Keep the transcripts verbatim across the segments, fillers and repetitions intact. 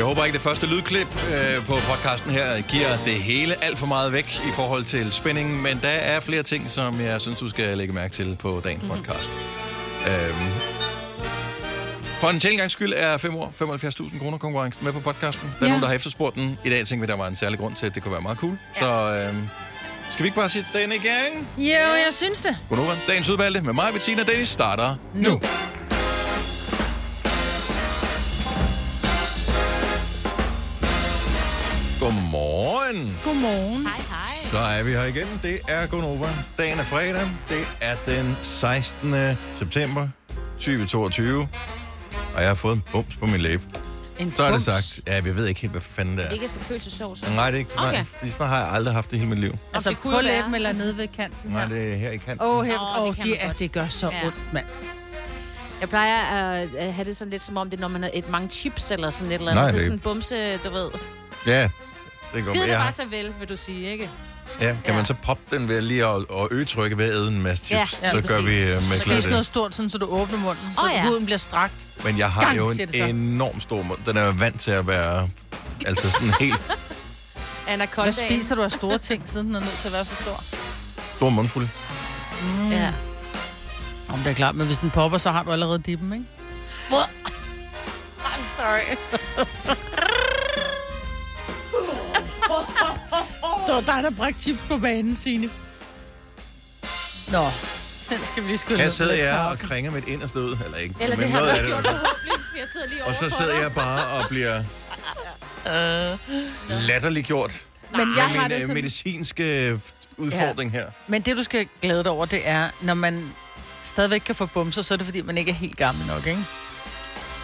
Jeg håber ikke, det første lydklip øh, på podcasten her giver det hele alt for meget væk i forhold til spændingen, men der er flere ting, som jeg synes, du skal lægge mærke til på dagens mm-hmm. podcast. Øhm. For en tilgangs skyld er fem år, femoghalvfjerds tusind kroner konkurrencen med på podcasten. Der er ja. nogen, der har efterspurgt den. I dag tænkte vi, der var en særlig grund til, at det kunne være meget cool. Ja. Så øhm, skal vi ikke bare sige den i gang? Jo, jeg synes det. Godnova, dagens udvalgte med mig, Bettina og Dennis starter nu. nu. Godmorgen. Godmorgen. Hej, hej. Så er vi her igen. Det er Godnova. Dagen er fredag. Det er den sekstende september tyve toogtyve. Og jeg har fået en bums på min læbe. En så er bums? Det sagt. Ja, jeg ved ikke helt, hvad fanden det er. Det er ikke forkølelsesauce? Nej, det er ikke. Okay. Lige sådan har jeg aldrig haft det hele mit liv. Altså på læben eller nede ved kanten? Nej, det er her i kanten. Åh, oh, oh, oh, det, de det gør så ja. ondt, mand. Jeg plejer at have det sådan lidt som om, det er, når man har et mange chips eller sådan et eller andet. Nej, så det er sådan en bumse, du ved. Ja, det går med. Det er bare så vel, vil du sige, ikke? Ja, kan ja. man så poppe den ved lige at, at øge trykket ved at æde en masse chips? Ja, ja, så gør præcis. vi uh, med så det. Så noget stort, sådan, så du åbner munden, så oh, ja. huden bliver strakt. Men jeg har Gang, jo en enorm stor mund. Den er jo vant til at være altså sådan helt... Anaconda. Hvad spiser du af store ting, siden den er nødt til at være så stor? Stor mundfuld. Mm. Ja. Om det er klart, men hvis den popper, så har du allerede dippen, ikke? I'm sorry. Det var dig, der bragte chips på banen, Signe. Nå, den skal vi lige skylde. Jeg sidder jeg og kringer mit inderste ud, eller ikke? Eller men det har jeg gjort. Jeg sidder lige og så sidder jeg bare og bliver ja. latterligt gjort. Men jeg har min, det sådan... medicinske udfordring ja. her. Men det, du skal glæde dig over, det er, når man stadigvæk kan få bumser, så er det, fordi man ikke er helt gammel nok, ikke?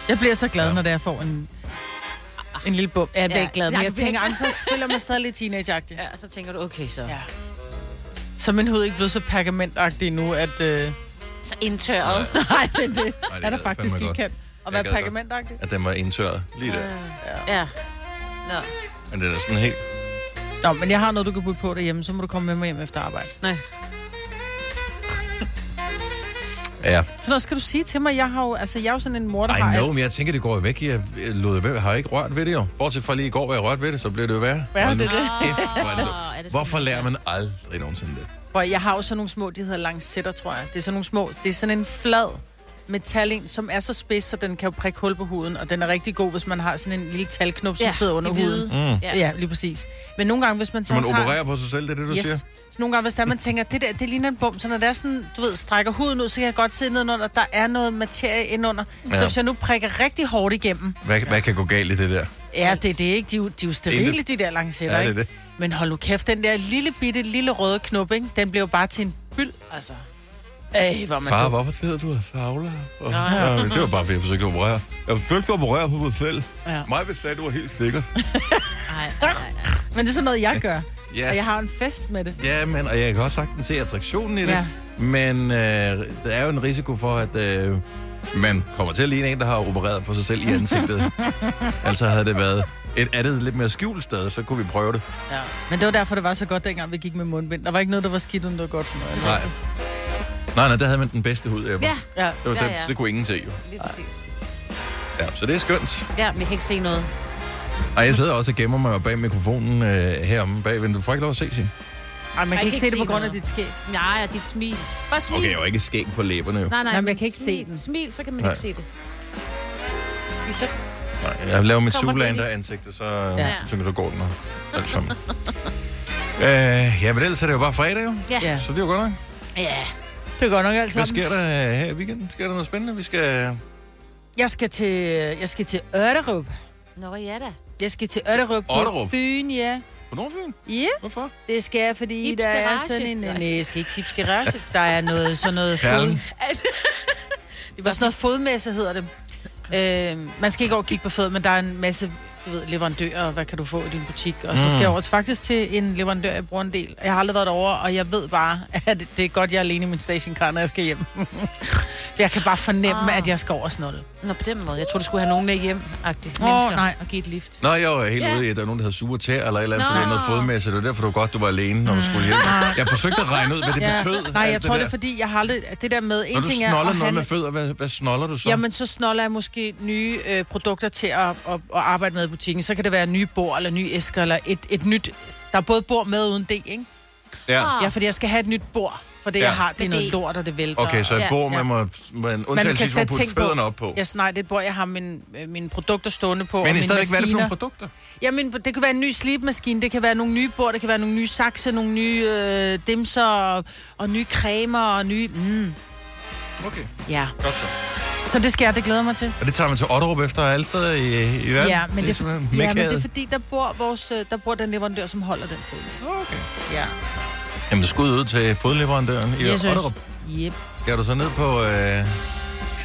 Jeg bliver så glad, ja. når jeg får en... En lille bum. Jeg bliver ja. ikke glad, men jeg tænker, så føler man stadig lidt teenage-agtig. Ja, så tænker du, okay så. Ja. Så min hud ikke blevet så pergamentagtig endnu, at... Øh... Så indtørret. Nej, Nej det er det. Nej, det er, er der faktisk ikke kan. Og hvad er pergamentagtig? At den var indtørret lige der. Ja. ja. Nå. Men det er da sådan helt... Nå, men jeg har noget, du kan putte på derhjemme, så må du komme med mig hjem efter arbejde. Nej. Ja. Så nu skal du sige til mig, jeg har jo, altså jeg er jo sådan en mor, der I har know, alt. Men jeg tænker, det går jo væk. Jeg, jeg lod væk. Jeg har ikke rørt ved det jo. Bortset fra lige i går, hvor jeg rørt ved det, så blev det jo værre. Hvad det det? det? Hvorfor lærer man aldrig nogensinde det? Og jeg har jo sådan nogle små, de hedder lancetter, tror jeg. Det er sådan nogle små, det er sådan en flad metalling, som er så spids, så den kan jo prikke hul på huden, og den er rigtig god, hvis man har sådan en lille talknop, som ja, sidder under huden. Mm. Ja, lige præcis. Men nogle gange, hvis man... Så man opererer har... på sig selv, det er det, du yes. siger? Så nogle gange, hvis der, man tænker, det der, det ligner en bum, så når der er sådan, du ved, strækker huden ud, så kan jeg godt se nedenunder, der er noget materie indunder. Ja. Så hvis jeg nu prikker rigtig hårdt igennem... Hvad, ja. hvad kan gå galt i det der? Ja, det er det ikke. De er jo, de er jo sterile, de der lancetter, ja, ikke? Men hold nu kæft, den der lille bitte, lille røde knop, ikke? Den bliver jo bare til en byld, altså. Ej, hvor man... Far, du... hvorfor hedder du Fagler? Og... Ja, ja. Ja, det var bare, fordi jeg forsøgte at operere. Jeg forsøgte at operere på mig selv. Ja. Mig vil sige, at du var helt sikkert. Nej, nej, nej. Men det er sådan noget, jeg gør. Ja. Og jeg har en fest med det. Ja, men, og jeg kan også sagtens se attraktionen i det. Ja. Men øh, der er jo en risiko for, at øh, man kommer til at ligne en, der har opereret på sig selv i ansigtet. Altså havde det været et andet lidt mere skjult sted, så kunne vi prøve det. Ja. Men det var derfor, det var så godt, dengang vi gik med mundbind. Der var ikke noget, der var skidt, uden det var godt for noget. Nej. Nej, nej, der havde man den bedste hud, Ebba. Ja, ja. Det, ja, ja. Det, det kunne ingen se, jo. Lige præcis. Ja, så det er skønt. Ja, men jeg kan ikke se noget. Og jeg sidder også og gemmer mig bag mikrofonen øh, heromme bagved. Du får ikke lov at se, Signe. Ej, man kan, kan ikke se det på grund af dit skæg. Nej, og dit smil. Bare smil. Okay, jeg har ikke skæg på læberne, jo. Nej, nej, nej men jeg kan ikke smil. se den. Smil, så kan man nej. ikke se det. Så... Nej, jeg laver mit Zoolander-ansigte, så, ja. så, så går den og alt sammen. øh, ja, men ellers er det jo bare fredag, jo. Ja. Så det er jo godt nok. Ja. Det går nok alt sammen. Hvad sker der her i weekenden? Sker der noget spændende? Vi skal... Jeg skal til... Jeg skal til Otterup. Nå, ja da. Jeg skal til Otterup på Fyn, ja. På Nordfyn? Ja. Hvorfor? Det skal jeg, fordi der er sådan en... Nej, jeg skal ikke tips garage. Der er noget sådan noget... Fod... Det var sådan noget fodmesse, hedder det. Øh, man skal ikke over kigge på fod, men der er en masse... Du ved, leverandører, hvad kan du få i din butik? Og så skal jeg over faktisk til en leverandør, jeg bruger en del. Jeg har aldrig været derovre, og jeg ved bare, at det er godt, jeg er alene i min stationcar, når jeg skal hjem. Jeg kan bare fornemme, ah. at jeg skal over snolle. Nå, på den måde. Jeg tror, du skulle have nogen med hjem-agtigt. Åh, oh, nej. Og give et lift. Nej, jeg var helt yeah. ude i, at der var nogen, der havde sure tæer, eller et eller andet, no. fordi jeg havde fået med sig. Det var derfor, du godt, du var alene, når du skulle hjem. Jeg forsøgte at regne ud, hvad det ja. betød. Nej, jeg det tror, der. det er, fordi jeg har aldrig... Det der med... En når ting du snoller noget med fødder, hvad, hvad snoller du så? Jamen, så snoller jeg måske nye øh, produkter til at, at, at arbejde med i butikken. Så kan det være nye bord, eller nye æsker, eller et, et nyt... Der er både bord med uden det, ikke? Ja. Ja, fordi jeg skal have et nyt bord. For det, ja. jeg har, det er noget lort, og det vælter. Okay, så et bord, ja. man må man undtagelsesvis må putte fødderne op på. Yes, nej, det er et bord, jeg har mine, mine produkter stående på. Men i stedet ikke, hvad er det for nogle produkter? Jamen, det kan være en ny slipmaskine, det kan være nogle nye bord, det kan være nogle nye sakse, nogle nye øh, dimser, og, og nye cremer, og nye... Mm. Okay, ja. Godt så. Så det sker, det glæder mig til. Og det tager man til Otterup efter alle steder i, i verden? Ja, men det, det, er, for, ja, men det er fordi, der bor, vores, der bor den leverandør, som holder den fod. Okay. Ja. Jamen, du skal ud til fodleverandøren i Otterup. Yep. Skal du så ned på øh,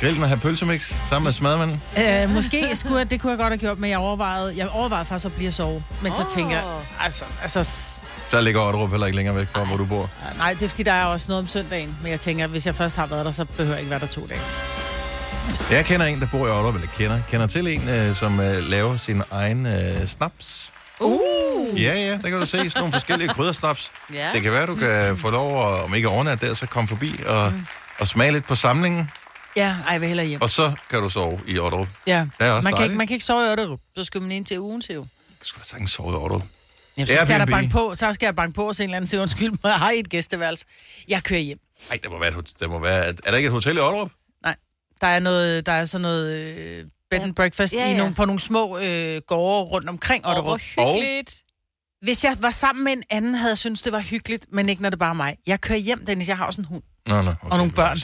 grillen og have pølsemix sammen med smadmanden? Øh, måske skulle jeg, det kunne jeg godt have gjort, men jeg overvejede, jeg overvejede faktisk at blive at sove. Men oh. så tænker jeg, altså... altså der ligger Otterup heller ikke længere væk fra, hvor du bor. Nej, det er fordi, der er også noget om søndagen. Men jeg tænker, hvis jeg først har været der, så behøver jeg ikke være der to dage. Jeg kender en, der bor i Otterup, eller kender. Kender til en, som uh, laver sin egen uh, snaps. Uh. Ja, ja, der kan du se sådan nogle forskellige kryddersnaps. Ja. Det kan være, du kan få lov, at, om ikke overnat der, så komme forbi og, mm. og smage lidt på samlingen. Ja, ej, vil hellere hjem. Og så kan du sove i Otterup. Ja, man kan, ikke, man kan ikke sove i Otterup. Så skal man ind til ugen til jo. Du skal da sagtens sove i Otterup. Jamen, så, skal der banke på, så skal jeg banke på, og se en eller anden siger, undskyld mig, har I et gæsteværelse? Jeg kører hjem. Nej, der må være et, der må være et, er der ikke et hotel i Otterup? Nej, der er, noget, der er sådan noget... Øh, bed and breakfast ja, ja. I nogle, på nogle små øh, gårde rundt omkring Otterup. Åh, oh, hyggeligt. Hvis jeg var sammen med en anden, havde jeg syntes, det var hyggeligt, men ikke når det bare er mig. Jeg kører hjem, Dennis, jeg har også en hund. Nå, nå, okay, og nogle børn.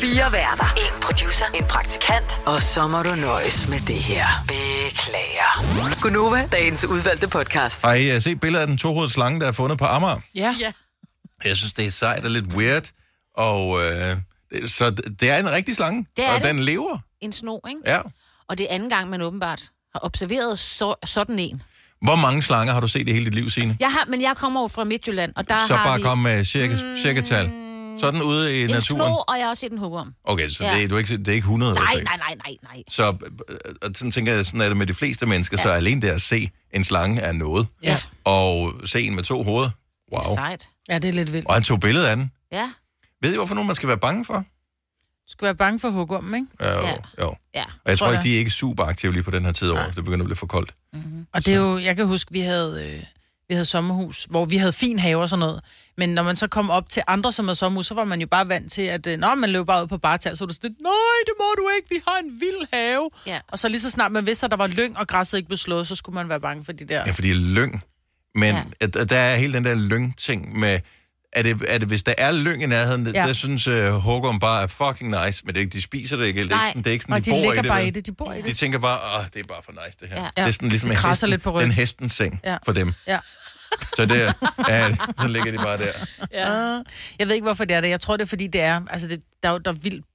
Fire værter. En producer. En praktikant. Og så må du nøjes med det her. Beklager. Godnova, dagens udvalgte podcast. Ej, jeg se billedet af den tohovedet slange, der er fundet på Amager. Ja. ja. Jeg synes, det er sejt og lidt weird. Og, øh, så det er en rigtig slange. Og det. Den lever. En sno, ikke? Ja. Og det er anden gang, man åbenbart har observeret så, sådan en. Hvor mange slanger har du set i hele dit liv, Signe? Jeg har, men jeg kommer over fra Midtjylland, og der så har vi... Så bare kom med cirka, mm, cirka-tal. Sådan ude i en naturen. En sno, og jeg har også set en hugorm. Okay, så ja. det, du ikke, det er ikke hundrede? Nej, nej, nej, nej, nej. Så sådan tænker jeg, sådan er det med de fleste mennesker, ja. så alene der at se en slange er noget. Ja. Og se en med to hoveder. Wow. Det er sejt. Ja, det er lidt vildt. Og han tog billedet af den. Ja. Ved I, hvorfor nogen man skal være bange for? Du skal være bange for at hugge om, ikke? Jo, ja. jo. Ja, og jeg tror ikke, de er ikke super aktive lige på den her tid over. Nej. Det begynder at blive for koldt. Mm-hmm. Og det er jo, jeg kan huske, vi havde, øh, vi havde sommerhus, hvor vi havde fin have og sådan noget. Men når man så kom op til andre, som havde sommerhus, så var man jo bare vant til, at øh, når man løb bare ud på bartær, så var det sådan, nej, det må du ikke, vi har en vild have. Ja. Og så lige så snart man vidste, at der var lyng, og græsset ikke blev slået, så skulle man være bange for de der... Ja, fordi lyng. Men ja. at, at der er hele den der lyng-ting med... Er det, er det, hvis der er lyng i nærheden, ja. der synes uh, huggeren bare er fucking nice, men det er ikke, de spiser det ikke, det er ikke sådan, det er ikke sådan, og de, de bor ligger i bare i det, de bor i det. De tænker bare, åh, det er bare for nice det her. Ja. Det er sådan ligesom en hesten, den hestens seng ja. for dem. Ja. Så der, ja, så ligger de bare der. Ja. Jeg ved ikke, hvorfor det er det. Jeg tror, det er, fordi det er, altså, det, der er jo der vildt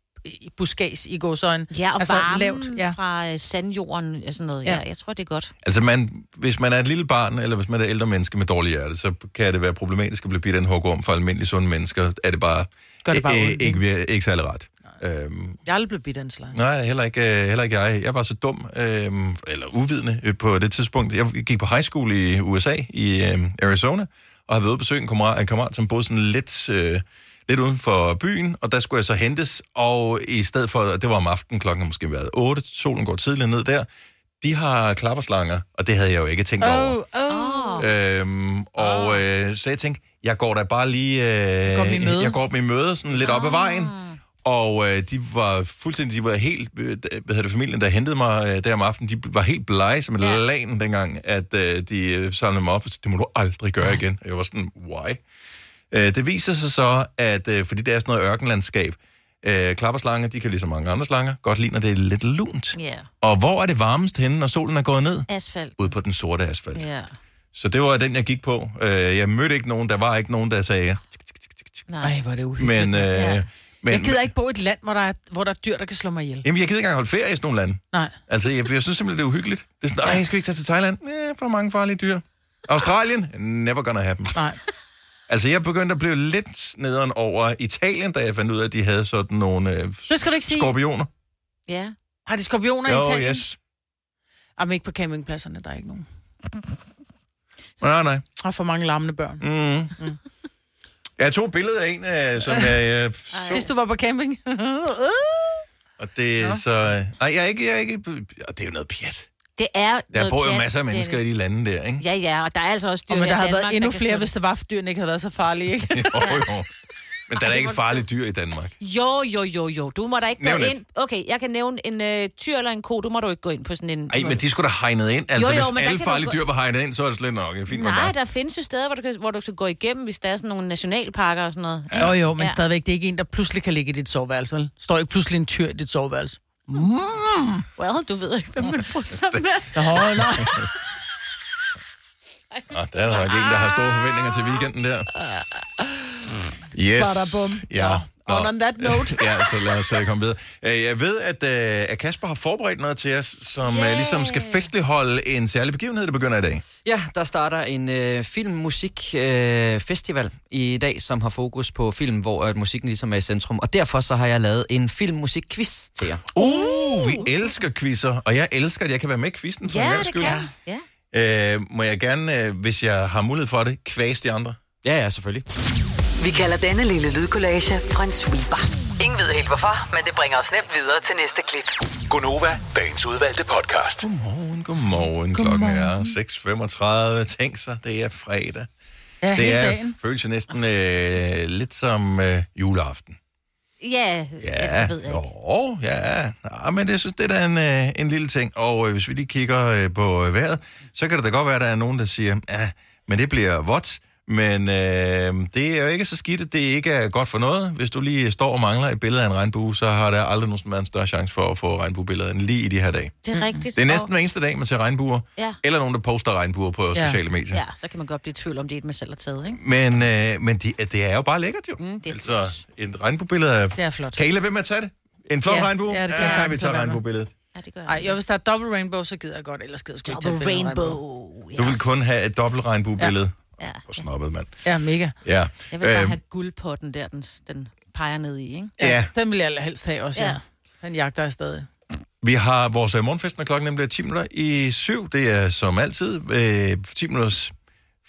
buskæs i gåsøjne. Ja, og altså, varmen lavt, ja. fra sandjorden og sådan noget. Ja. Ja, jeg tror, det er godt. Altså, man, hvis man er et lille barn, eller hvis man er et ældre menneske med dårlig hjerte, så kan det være problematisk at blive bidt af en hugorm. For almindelige sunde mennesker er det bare, det bare æ- ikke, ikke særlig ret. Øhm, jeg er aldrig blevet bidt af en slange. Nej, heller ikke, heller ikke jeg. Jeg var så dum, øhm, eller uvidende på det tidspunkt. Jeg gik på high school i U S A, i øhm, Arizona, og havde været ude at besøge en kammerat, som boede sådan lidt... Øh, lidt uden for byen, og der skulle jeg så hentes, og i stedet for, det var om aftenen, klokken har måske været otte, solen går tidligere ned der, de har klapperslanger, og det havde jeg jo ikke tænkt oh, over. Oh. Øhm, og oh. øh, så jeg tænkte, jeg går da bare lige, øh, jeg går op i møde, sådan lidt oh. op ad vejen, og øh, de var fuldstændig, de var helt, øh, hvad hedder det, familien, der hentede mig øh, der om aftenen, de var helt blege som et yeah. lagen dengang, at øh, de samlede mig op, og sagde, det må du aldrig gøre igen. Og jeg var sådan, why? Det viser sig så, at fordi det er sådan noget ørkenlandskab, øh, klapperslanger, de kan ligesom mange andre slanger, godt lide, når det er lidt lunt. Yeah. Og hvor er det varmest henne, når solen er gået ned? Asfalt. Ude på den sorte asfalt. Yeah. Så det var den, jeg gik på. Jeg mødte ikke nogen, der var ikke nogen, der sagde... Nej, hvor er det uhyggeligt. Men, øh, ja. men, jeg gider ikke bo i et land, hvor der, er, hvor der er dyr, der kan slå mig ihjel. Jamen, jeg gider ikke engang holde ferie i sådan nogle lande. Nej. Altså, jeg, jeg synes simpelthen, det er uhyggeligt. Det er sådan, nej, jeg skal ikke tage til Thailand. Næh, for mange farlige dyr. Australien? Never gonna happen. Nej. Altså, jeg begyndte at blive lidt nederen over Italien, da jeg fandt ud af, at de havde sådan nogle øh, skorpioner. Sige. Ja. Har de skorpioner jo, i Italien? Jo, yes. Jamen ikke på campingpladserne, der er ikke nogen. Nej, nej. Og for mange larmende børn. Mm. Mm. Jeg tog billeder af en, øh, som jeg... Øh, sidst du var på camping? Og det er så... Øh, nej, jeg er ikke... Jeg er ikke og det er jo noget pjat. Det er der bor jo pjat, masser af mennesker Dennis. I de lande der, ikke? Ja, ja, og der er altså også dyr i Danmark. Men der havde Danmark, været endnu flere, slutte. Hvis det var, for dyrene ikke havde været så farlige, ikke? jo, jo. Men der er da ikke farlige dyr i Danmark. Jo, jo, jo, jo. Du må da ikke nævn gå ind... Okay, jeg kan nævne en øh, tyr eller en ko. Du må da ikke gå ind på sådan en... Ej, men de skulle da hegnet ind. Altså, jo, jo, hvis alle farlige gå... dyr var hegnet ind, så er det slet nok. Fint, nej, bare... der findes jo steder, hvor du, kan, hvor du skal gå igennem, hvis der er sådan nogle nationalparker og sådan noget. Ja. Jo, jo, men ja. Stadigvæk, det er ikke en, der pludselig kan ligge i dit soveværelse, vel? Står ikke pludselig en tyr i dit soveværelse? Mm. Well, du ved ikke, hvem man bruger sammen med. Hold op. Ah, der er der nok en, der har store forventninger til weekenden der. Yes. Ja. Og on that note. Ja, så lad os uh, komme videre. Uh, jeg ved, at, uh, at Kasper har forberedt noget til os, som yeah. uh, ligesom skal festligholde en særlig begivenhed, der begynder i dag. Ja, der starter en uh, filmmusikfestival uh, i dag, som har fokus på film, hvor uh, musikken ligesom er i centrum. Og derfor så har jeg lavet en filmmusikquiz til jer. Uh, uh. Vi elsker quizzer, og jeg elsker, at jeg kan være med i quizzen for en gang skyld. Ja, det kan jeg. Yeah. Uh, må jeg gerne, uh, hvis jeg har mulighed for det, kvæse de andre? Ja, ja, selvfølgelig. Vi kalder denne lille lydkollage fra en sweeper. Ingen ved helt hvorfor, men det bringer os nemt videre til næste klip. Nova, dagens udvalgte podcast. Godmorgen, godmorgen. Klokken er seks femogtredive. Tænk sig, det er fredag. Ja, det er dagen. Føles næsten øh, lidt som øh, juleaften. Ja, ja, jeg ved ikke. Jo, ja. ja, men det synes det er da en, øh, en lille ting. Og øh, hvis vi lige kigger øh, på øh, vejret, så kan det da godt være, at der er nogen, der siger, ja, men det bliver vådt. Men øh, det er jo ikke så skidt, det ikke er godt for noget. Hvis du lige står og mangler et billede af en regnbue, så har der aldrig nogensinde været en større chance for at få regnbuebilleder end lige i de her dage. Det er rigtigt. Det er næsten hver eneste dag, man ser regnbuer, ja. Eller nogen, der poster regnbuer på ja. Sociale medier. Ja, så kan man godt blive i tvivl om det, man selv har taget, ikke? Men, øh, men de, det er jo bare lækkert, jo. Mm, det er flot. Altså, et regnbuebillede er... Det er flot. Kan I lade være med at tage det? En flot ja. Regnbue? Ja, det ja, sagt, vi tager regnbuebilledet. Ja, det gør jeg. Ej, jo, hvis der er dobbelt rainbow, så gider jeg godt. Ellers gider jeg sgu ikke tage regnbue. Yes. Du vil kun have et dobbelt regnbuebillede. Ja. Ja. Og snobbet, mand. Ja, mega. Ja. Jeg vil bare øh, have guldpotten der, den, den peger ned i, ikke? Ja. Ja. Den vil jeg helst have også, ja. Ja. Den jagter jeg stadig. Vi har vores uh, morgenfest, når klokken nemlig er ti minutter i syv. Det er som altid uh, ti minutters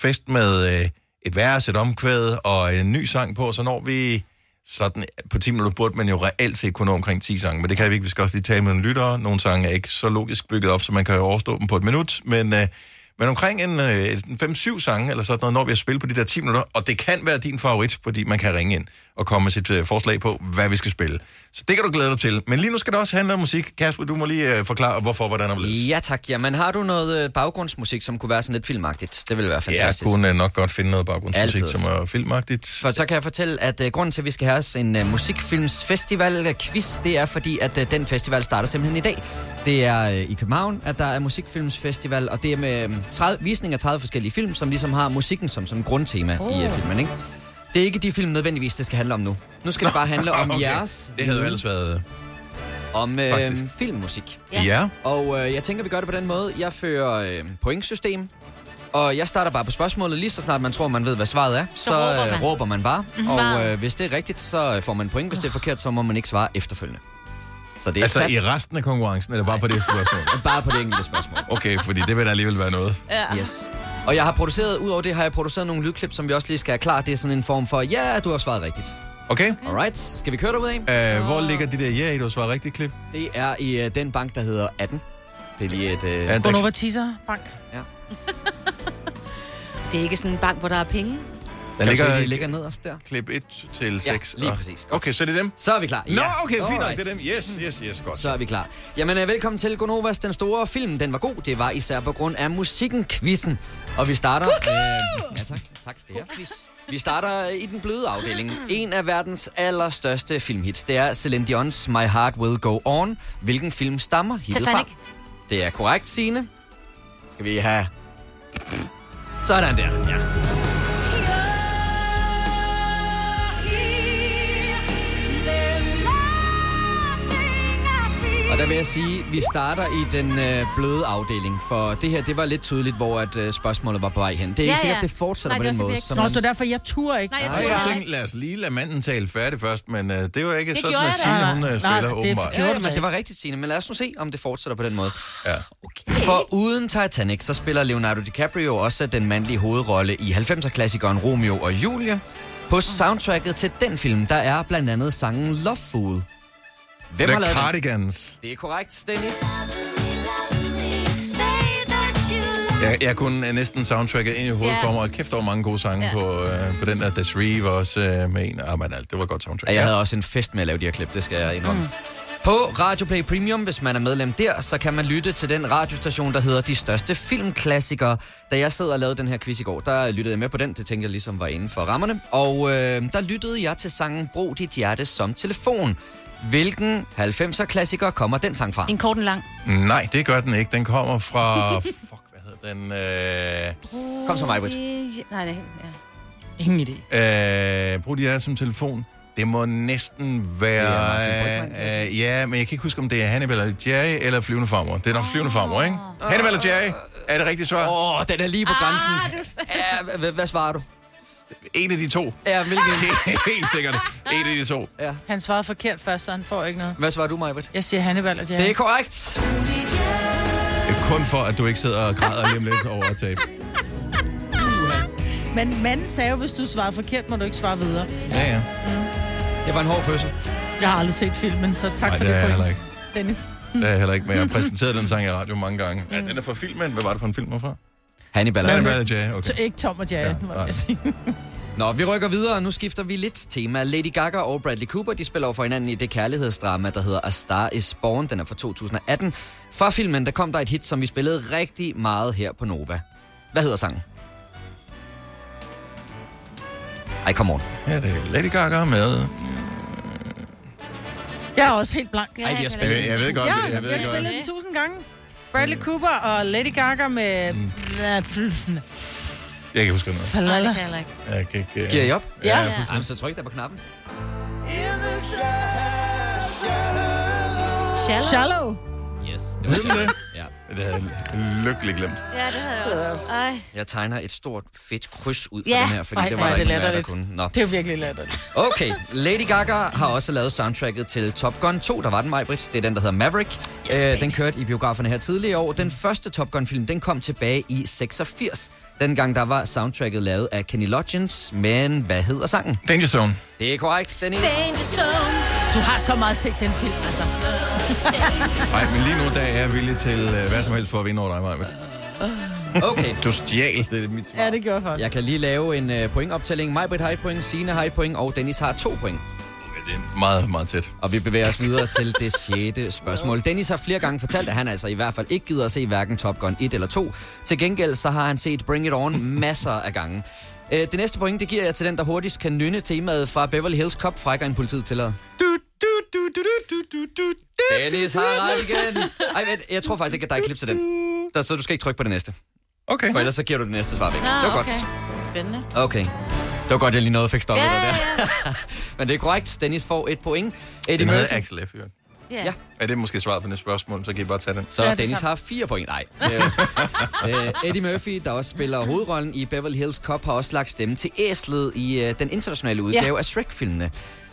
fest med uh, et vers, et omkvæd og en ny sang på. Så når vi sådan på ti minutter burde man jo reelt set kun nå omkring ti sange. Men det kan vi ikke. Vi skal også lige tale med nogle lyttere. Nogle sange er ikke så logisk bygget op, så man kan jo overstå dem på et minut. Men... Uh, Men omkring en, en fem syv sange, eller sådan noget, når vi har spillet på de der ti minutter, og det kan være din favorit, fordi man kan ringe ind og komme med sit forslag på, hvad vi skal spille. Så det kan du glæde dig til. Men lige nu skal det også handle om musik. Kasper, du må lige forklare, hvorfor, hvordan og læs. Ja tak. Jamen har du noget baggrundsmusik, som kunne være sådan lidt filmagtigt? Det ville være fantastisk. Jeg kunne nok godt finde noget baggrundsmusik, altid. Som er filmagtigt. For så kan jeg fortælle, at grunden til, at vi skal have os en uh, musikfilmsfestival-quiz, det er fordi, at uh, den festival starter simpelthen i dag. Det er uh, i København, at der er musikfilmsfestival, og det er med... Um, tredive, visning af tredive forskellige film, som ligesom har musikken som, som grundtema oh. i uh, filmen, ikke? Det er ikke de film nødvendigvis, det skal handle om nu. Nu skal det bare handle om okay. jeres... Det havde jo ellers været... Om øh, filmmusik. Ja. ja. Og øh, jeg tænker, vi gør det på den måde. Jeg fører øh, pointsystem, og jeg starter bare på spørgsmålet. Lige så snart man tror, man ved, hvad svaret er, så, så råber, man. råber man bare. Og øh, hvis det er rigtigt, så får man point. Hvis det er forkert, så må man ikke svare efterfølgende. Så det er altså sats. I resten af konkurrencen, eller bare på det spørgsmål? Bare på det enkelte spørgsmål. Okay, fordi det vil der alligevel være noget. Ja. Yes. Og jeg har produceret, udover det har jeg produceret nogle lydklip, som vi også lige skal have klar. Det er sådan en form for, ja, yeah, du har svaret rigtigt. Okay. okay. Alright, skal vi køre derud af? Uh, hvor ligger det der, ja, yeah, du har svaret rigtigt klip? Det er i uh, den bank, der hedder atten. Det er lige et... Uh... Ja, Bonova Teaser Bank. Ja. Det er ikke sådan en bank, hvor der er penge? Der ligger, ligger ned også der. Klip et til seks. Ja, lige præcis. Godt. Okay, så det er dem? Så er vi klar. Ja. Nå, okay, fint nok. Right. Det er dem. Yes, yes, yes, godt. Så er vi klar. Jamen, velkommen til Gonovas Den Store Film. Den var god. Det var især på grund af musikken-quizzen. Og vi starter... Øh, ja, tak. Tak skal I have. Vi starter i den bløde afdeling. En af verdens allerstørste filmhits. Det er Celine Dion's My Heart Will Go On. Hvilken film stammer hittet fra? Det er korrekt, Signe. Skal vi have... Sådan der. Ja. Og der vil jeg sige, at vi starter i den øh, bløde afdeling, for det her, det var lidt tydeligt, hvor at, øh, spørgsmålet var på vej hen. Det er ikke ja, sikkert, ja. det fortsætter Nej, på det den måde. Så man... Nå, så derfor, jeg turer ikke. Nej, jeg, Nej, jeg tænkte, lad os lige lade manden tale færdig først, men øh, det var ikke det sådan, at Signe, hun Nej, spiller det åbenbart. Det, ja, men det var rigtigt, Signe, men lad os nu se, om det fortsætter på den måde. Ja. Okay. For uden Titanic, så spiller Leonardo DiCaprio også den mandlige hovedrolle i halvfemser-klassikeren Romeo og Julie. På soundtracket til den film, der er blandt andet sangen Love Fool. Hvem The Cardigans. Den? Det er korrekt, Dennis. Jeg, jeg kunne næsten soundtracket ind i hovedet yeah. for mig, og kæft over mange gode sange yeah. på, øh, på den der. The Three var også øh, med en. Ah, man, det var et godt soundtrack. Jeg ja. havde også en fest med at lave de her klip, det skal jeg indrømme. Mm. På Radio Play Premium, hvis man er medlem der, så kan man lytte til den radiostation, der hedder De Største Filmklassikere. Da jeg sad og lavede den her quiz i går, der lyttede jeg med på den. Det tænkte jeg ligesom var inden for rammerne. Og øh, der lyttede jeg til sangen Brug dit hjerte som telefon. Hvilken halvfemser-klassiker kommer den sang fra? En kort en lang. Nej, det gør den ikke. Den kommer fra... Fuck, hvad hedder den? Øh... Kom så, Maj-Britt. Nej, det er helt... Ja. Ingen idé. Øh, brug dit hjerte som telefon. Det må næsten være... Ja, øh, ja, men jeg kan ikke huske, om det er Hannibal og Jerry eller Flyvende Farmer. Det er nok oh. Flyvende Farmer, ikke? Oh. Hannibal og Jerry. Er det rigtigt svar? Åh, oh, den er lige på grænsen. Ah, du... ja, hvad svarer du? En af de to. Ja, hvilken? Helt sikkert. En af de to. Ja. Han svarede forkert først, så han får ikke noget. Hvad svarer du, Maj-Britt? Jeg siger Hannibal og Jerry. Det er korrekt. Det er kun for, at du ikke sidder og græder hjem lidt over at tabe. Men manden sagde jo, hvis du svarer forkert, må du ikke svare videre. Ja, ja. Mm. Det var en hård fødsel. Jeg har aldrig set filmen, så tak Ej, for det, det point. Dennis. Det er jeg heller ikke, men jeg har præsenteret den sang i radio mange gange. Mm. Ja, den er fra filmen. Hvad var det for en film herfra? Hannibal og Jerry. Okay. Så ikke Tom og Jerry, ja, må jeg sige. Nå, vi rykker videre, og nu skifter vi lidt tema. Lady Gaga og Bradley Cooper, de spiller over for hinanden i det kærlighedsdrama, der hedder A Star Is Born. Den er fra to tusind atten. Fra filmen, der kom der et hit, som vi spillede rigtig meget her på Nova. Hvad hedder sangen? Ej, come on. Ja, det er Lady Gaga med... Jeg er også helt blank. Ej, jeg spiller jeg ved godt, ja, jeg, jeg ved godt. Spillede den tusind gange. Bradley Cooper og Lady Gaga med... Mm. Jeg kan huske noget. Fala. Nej, det kan jeg ikke. Jeg ikke... Giver I op? Ja. ja. Jamen, så tryk der på knappen. Shallow. Shallow. Yes. Det var det. det. Ja. Det havde jeg lykkelig glemt. Ja, det havde jeg også. Ej. Jeg tegner et stort, fedt kryds ud for ja. den her, fordi Ej, det var ikke noget, der kunne. Nå. Det er virkelig latterligt. Okay, Lady Gaga har også lavet soundtracket til Top Gun to, der var den, Maj-Britt. Det er den, der hedder Maverick. Yes, øh, den kørte i biograferne her tidligere i år. Den første Top Gun-film, den kom tilbage i seksogfirs. Dengang der var soundtracket lavet af Kenny Loggins, men hvad hedder sangen? Danger Zone. Det er korrekt, Dennis. Danger Zone. Du har så meget set den film, altså. Nej, men lige nu der er jeg villig til uh, hvad som helst for at vinde over dig, Maja. Okay. Du stjæl, det er mit svar. Ja, det gjorde faktisk. Jeg kan lige lave en uh, pointoptælling. Maj-Britt har et point, Signe har et point, og Dennis har to point. Det er meget, meget tæt. Og vi bevæger os videre til det sjette spørgsmål. Dennis har flere gange fortalt, at han altså i hvert fald ikke gider at se hverken Top Gun et eller to. Til gengæld så har han set Bring It On masser af gange. Det næste point, det giver jeg til den, der hurtigst kan nynne temaet fra Beverly Hills Cop, frækker en politiet tillader. Dennis har ret igen. Ej, men jeg tror faktisk ikke, at der er klip til den. Der, så du skal ikke trykke på det næste. Okay. For ellers så giver du det næste svar væk. Ah, det var okay. Godt. Spændende. Okay. Det var godt, jeg lige nåede og fik stoppet yeah, dig der. Yeah. Men det er korrekt. Dennis får et point. Eddie det er noget Axel F. Yeah. Ja. Er det måske svaret på det spørgsmål, så kan I bare tage den. Så ja, Dennis har fire point. Nej. uh, Eddie Murphy, der også spiller hovedrollen i Beverly Hills Cop, har også lagt stemme til æslet i uh, den internationale udgave yeah. af Shrek-filmene.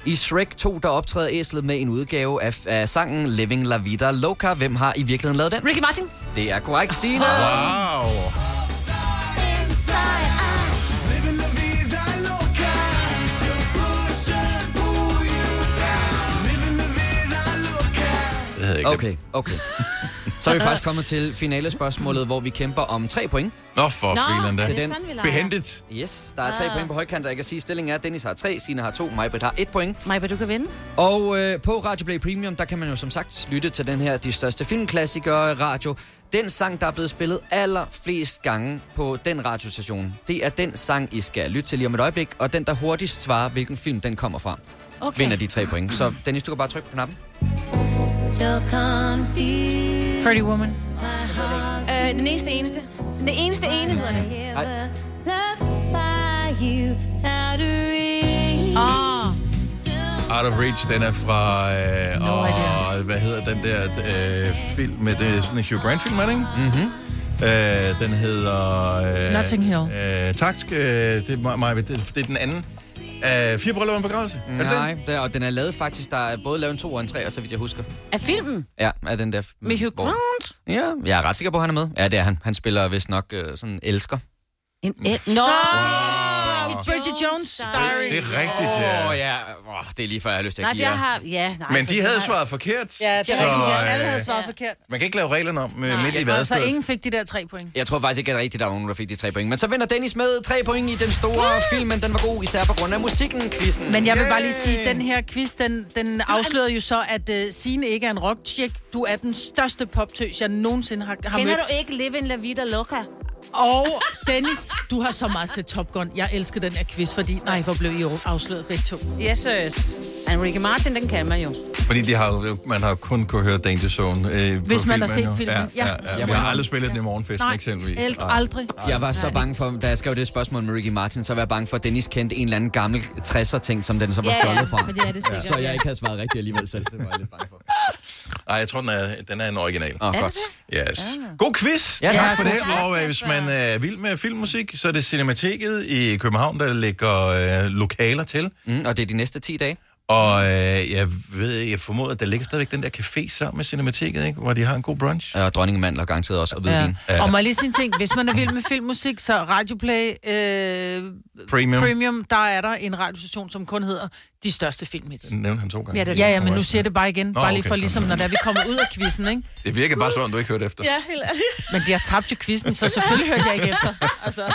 I Shrek to, der optræder æslet med en udgave af, af sangen Living La Vida Loca. Hvem har i virkeligheden lavet den? Ricky Martin. Det er korrekt, Signe. Wow. Okay, okay. Så er vi faktisk kommet til finalespørgsmålet, hvor vi kæmper om tre point. Nå, for filan da. Det er sådan, vi lager. Behendigt. Yes, der er tre ah. point på højkant, og jeg kan sige, at stillingen er, at Dennis har tre, Signe har to, Maj-Britt har et point. Maj-Britt, du kan vinde. Og øh, på Radio Play Premium, der kan man jo som sagt lytte til den her De Største Filmklassikere radio. Den sang, der er blevet spillet allerflest gange på den radiostation, det er den sang, I skal lytte til lige om et øjeblik, og den, der hurtigst svarer, hvilken film den kommer fra, okay. vinder de tre point. Så Dennis, du kan bare trykke på knappen. Pretty Woman. Øh, den eneste eneste. Den eneste ene hedder det. Nej. Åh. Out of Reach, den er fra... Øh, no og, hvad hedder den der øh, film? Med det, sådan en Hugh Grant-film, er det ikke? Mm-hmm. Øh, den hedder... Øh, Notting Hill. Øh, tak, øh, det, det, det er den anden. Øh, fire bryllup og en begravelse. Nej, den? Og den er lavet faktisk, der er både lavet en to og en tre, og så vidt jeg husker. Er filmen? Ja, er den der... Med Hugh Grant? Ja, jeg er ret sikker på, han er med. Ja, det er han. Han spiller vist nok øh, sådan en elsker. En elsker? No. Wow. Bridget Jones starring. Det er rigtigt, ja. Oh, ja. Oh, det er lige før, jeg har lyst til at give jer. Ja, nej, men de havde svaret forkert. Ja, det er så, rigtigt. Ja. Alle havde svaret ja. forkert. Man kan ikke lave reglerne om nej. midt i vadestedet. Så ingen fik de der tre point. Jeg tror faktisk ikke, at rigtigt, der var nogen, der fik de tre point. Men så vinder Dennis med tre point i den store yeah. film, men den var god, især på grund af musikken, quizzen. Men jeg vil bare lige sige, at den her quiz, den, den afslører jo så, at uh, Signe ikke er en rock-chick. Du er den største poptøs, jeg nogensinde har, har mødt. Kender du ikke Live in La Vida Loca? Og Dennis, du har så meget set Top Gun. Jeg elsker den her quiz, fordi nej, hvor blev I afsløret begge to. Yes, yes. And Ricky Martin, den kan man jo. Fordi de har, man har kun kunne høre Danger Zone øh, hvis på man filmen, har set jo. filmen, ja. ja, ja, ja. Jeg har aldrig spillet ja. den i morgenfesten, nej, eksempelvis. Nej, aldrig. aldrig. Jeg var så bange for, da jeg skrev det spørgsmål med Ricky Martin, så var jeg bange for, at Dennis kendte en eller anden gammel tresser-ting, som den så var yeah. stjålet fra. Ja, det er det. Så jeg ikke havde svaret rigtigt alligevel selv. Det var jeg lidt bange for. Nej, jeg tror, den er, den er en original. Åh, oh, godt. Yes. God quiz. Ja, tak, tak for det. Og øh, hvis man er vild med filmmusik, så er det Cinemateket i København, der lægger øh, lokaler til. Mm, og det er de næste ti dage. Og øh, jeg ved, jeg formoder, at der ligger stadigvæk den der café sammen med Cinemateket, ikke? Hvor de har en god brunch. Ja, og dronningemandler garanteret også, og hvidvin. Ja. Ja. Og må jeg lige sige en ting. Hvis man er vild med filmmusik, så Radioplay øh, Premium. Premium, der er der en radiostation, som kun hedder De Største Filmhits. Nævnte han to gange. Ja, det, ja, ja, men nu siger det bare igen. Nå, bare lige okay, for ligesom, når der, vi kommer ud af quizzen, ikke? Det virker bare sådan, du ikke hørte efter. Ja, helt ærligt. Men de har tabt jo quizzen, så selvfølgelig hørte jeg ikke efter. Altså,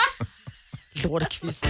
lortekvizzen.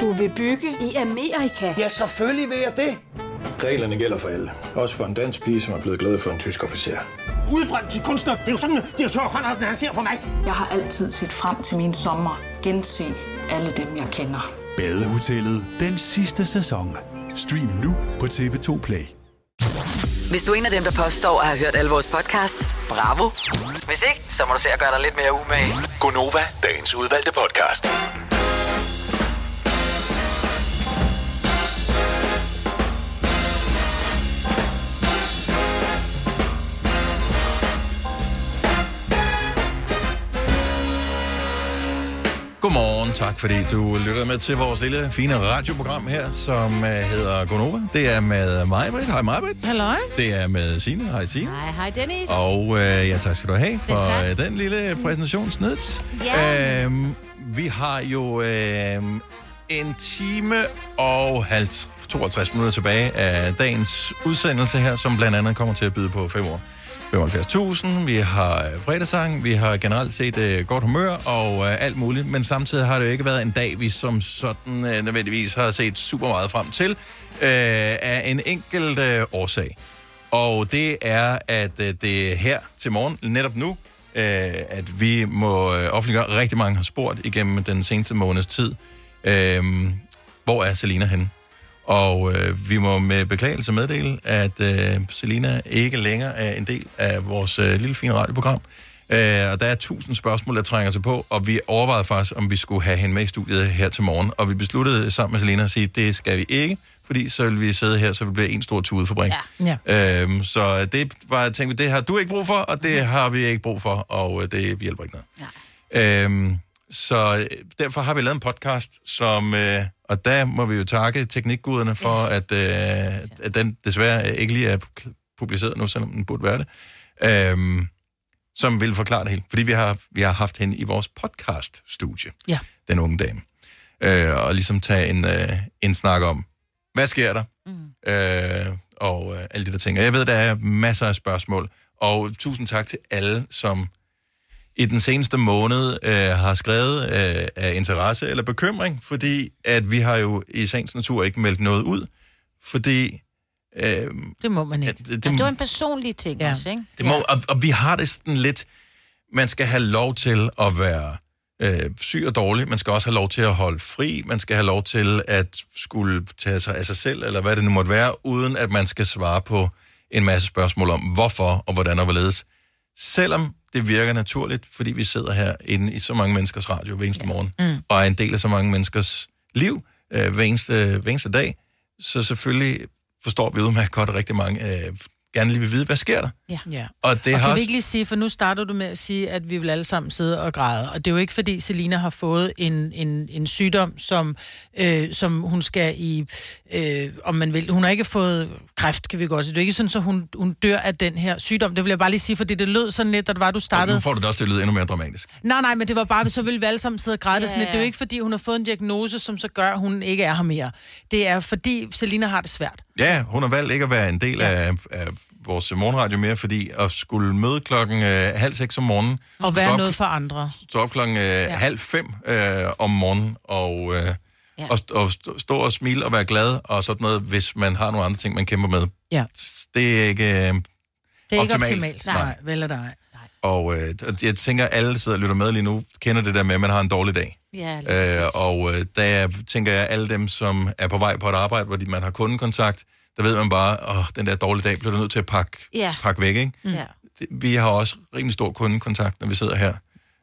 Du vil bygge i Amerika? Ja, selvfølgelig vil jeg det. Reglerne gælder for alle. Også for en dansk pige, som er blevet glad for en tysk officer. Udbrændt til kunstner. Det er jo sådan, at de har tørt, han ser på mig. Jeg har altid set frem til min sommer. Gense alle dem, jeg kender. Badehotellet. Den sidste sæson. Stream nu på T V to Play. Hvis du er en af dem, der påstår at have hørt alle vores podcasts, bravo. Hvis ikke, så må du se at gøre dig lidt mere umage. Nova, dagens udvalgte podcast. Godmorgen, tak fordi du lyttede med til vores lille, fine radioprogram her, som uh, hedder Nova. Det er med Maj-Britt. Hej Maj-Britt. Hallo. Det er med Signe. Hej Signe. Hej, hej Dennis. Og uh, ja, tak skal du have for uh, den lille præsentationsneds. Ja. Uh, vi har jo uh, en time og halvtreds, toogtres minutter tilbage af dagens udsendelse her, som blandt andet kommer til at byde på fem år. femoghalvfjerds tusind, vi har fredagssang, vi har generelt set øh, godt humør og øh, alt muligt, men samtidig har det jo ikke været en dag, vi som sådan øh, nødvendigvis har set super meget frem til, øh, af en enkelt øh, årsag. Og det er, at øh, det er her til morgen, netop nu, øh, at vi må øh, offentliggøre, rigtig mange har spurgt igennem den seneste måneds tid, øh, hvor er Selina henne? Og øh, vi må med beklagelse meddele, at øh, Selina ikke længere er en del af vores øh, lille fine radioprogram. Øh, og der er tusind spørgsmål, der trænger sig på, og vi overvejede faktisk, om vi skulle have hende med i studiet her til morgen. Og vi besluttede sammen med Selina at sige, at det skal vi ikke, fordi så vil vi sidde her, så vi bliver en stor tudefabrik. Ja. Ja. Øhm, så det var, jeg tænkte, det har du ikke brug for, og det har vi ikke brug for, og øh, det hjælper ikke noget. Ja. Øhm, Så derfor har vi lavet en podcast, som, øh, og der må vi jo takke teknikguderne for, at, øh, at den desværre ikke lige er publiceret nu, selvom den burde være det, øh, som vil forklare det hele. Fordi vi har, vi har haft hende i vores podcaststudie, ja. Den unge dame, øh, og ligesom tage en, øh, en snak om, hvad sker der? Mm. Øh, og øh, alle de der ting. Og jeg ved, der er masser af spørgsmål, og tusind tak til alle, som i den seneste måned øh, har skrevet øh, af interesse eller bekymring, fordi at vi har jo i sagens natur ikke meldt noget ud, fordi... Øh, det må man ikke. At, det, det, det var en personlig ting, ja. Også, ikke? Det må, og, og vi har det sådan lidt... Man skal have lov til at være øh, syg og dårlig, man skal også have lov til at holde fri, man skal have lov til at skulle tage sig af sig selv, eller hvad det nu måtte være, uden at man skal svare på en masse spørgsmål om, hvorfor og hvordan og hvorledes. Selvom det virker naturligt, fordi vi sidder her inde i så mange menneskers radio hver eneste morgen, mm. og er en del af så mange menneskers liv øh, hver, eneste, hver eneste dag, så selvfølgelig forstår vi udmærket godt rigtig mange øh, gerne lige vil vide, hvad sker der? Ja. Ja. Og det og har kan vi ikke lige sige, for nu starter du med at sige, at vi vil alle sammen sidde og græde. Og det er jo ikke, fordi Selina har fået en, en, en sygdom, som, øh, som hun skal i... Øh, om man vil. Hun har ikke fået kræft, kan vi godt sige. Det er ikke sådan, at hun, hun dør af den her sygdom. Det vil jeg bare lige sige, fordi det lød sådan lidt, at var, du startede... Og nu får du det også til at lyde endnu mere dramatisk. Nej, nej, men det var bare, så ville vi alle sammen sidde og græde. Ja, sådan lidt. Det er jo ikke, fordi hun har fået en diagnose, som så gør, at hun ikke er her mere. Det er, fordi Selina har det svært. Ja, hun har valgt ikke at være en del ja. af, af vores morgenradio mere, fordi at skulle møde klokken øh, halv seks om morgenen... Og være noget for andre. Stå op klokken øh, ja. halv fem øh, om morgenen, og... Øh, Ja. Og, st- og st- stå og smile og være glad og sådan noget, hvis man har nogle andre ting, man kæmper med. Ja. Det er ikke øh, det er optimalt. Ikke optimalt, nej. nej. Vel eller nej. Og øh, jeg tænker, alle sidder og lytter med lige nu, kender det der med, at man har en dårlig dag. Ja, øh, og øh, der tænker jeg, alle dem, som er på vej på et arbejde, hvor man har kundekontakt, der ved man bare, åh, oh, den der dårlige dag bliver du nødt til at pakke, ja. pakke væk, ikke? Ja. Vi har også rimelig stor kundekontakt, når vi sidder her.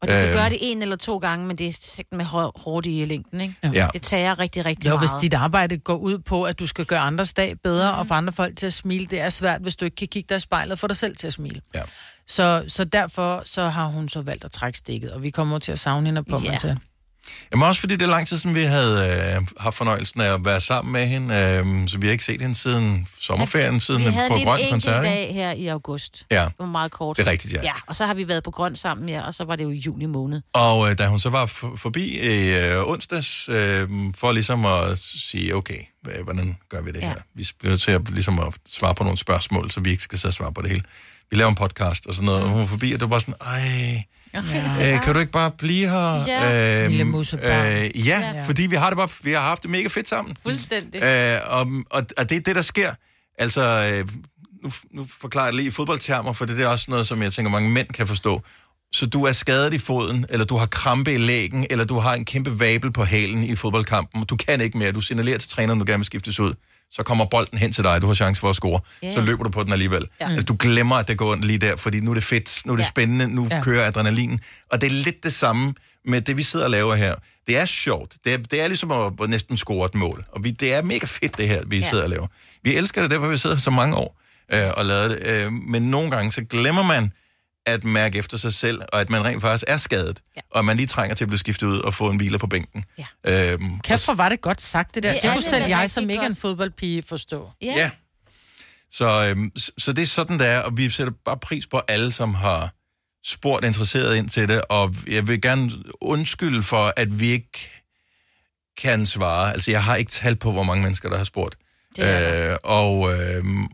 Og det kan gøre det en eller to gange, men det er sikkert med hårdt i længden, ikke? Ja. Det tager rigtig, rigtig jo, meget. Hvis dit arbejde går ud på, at du skal gøre andres dag bedre mm. og få andre folk til at smile, det er svært, hvis du ikke kan kigge dig i spejlet og få dig selv til at smile. Ja. Så, så derfor så har hun så valgt at trække stikket, og vi kommer til at savne hende og på ja. mig til. Jamen også fordi det er lang tid siden, vi havde øh, haft fornøjelsen af at være sammen med hende, øh, så vi har ikke set hende siden sommerferien, siden på Grøn Koncert. Vi havde en enkelt dag her i august. Ja. Det var meget kort. Det er rigtigt, ja. Ja, og så har vi været på Grøn sammen, ja, og så var det jo i juni måned. Og øh, da hun så var f- forbi øh, onsdags, øh, for ligesom at sige, okay, øh, hvordan gør vi det ja. her? Vi bliver til at, ligesom at svare på nogle spørgsmål, så vi ikke skal sidde og svare på det hele. Vi laver en podcast og sådan noget, og hun var forbi, og det var sådan, ej... Ja. Øh, kan du ikke bare blive her? Ja, øh, øh, ja, ja. fordi vi har det bare, vi har haft det mega fedt sammen. Fuldstændig. Øh, og, og, og det er det, der sker. Altså, øh, nu, nu forklarer jeg lige i fodboldtermer, for det, det er også noget, som jeg tænker, mange mænd kan forstå. Så du er skadet i foden, eller du har krampe i lægen, eller du har en kæmpe vabel på hælen i fodboldkampen, du kan ikke mere, du signalerer til træneren, du gerne vil skiftes ud. Så kommer bolden hen til dig, du har chance for at score, yeah. så løber du på den alligevel. Yeah. Altså, du glemmer, at det går ondt lige der, fordi nu er det fedt, nu er det yeah. spændende, nu yeah. kører adrenalinen. Og det er lidt det samme med det, vi sidder og laver her. Det er sjovt. Det er, det er ligesom at næsten score et mål. Og vi, det er mega fedt, det her, vi yeah. sidder og laver. Vi elsker det, derfor vi sidder så mange år øh, og laver det. Øh, men nogle gange, så glemmer man at mærke efter sig selv, og at man rent faktisk er skadet, ja. og man lige trænger til at blive skiftet ud og få en hviler på bænken. Ja. Øhm, Kasper, var det godt sagt, det der. Det, det kunne selv jeg som ikke en fodboldpige forstå. Ja. ja. Så, øhm, så, så det er sådan, det er, og vi sætter bare pris på alle, som har spurgt interesseret ind til det, og jeg vil gerne undskylde for, at vi ikke kan svare. Altså, jeg har ikke tal på, hvor mange mennesker, der har spurgt. Det er øh, og... Øhm,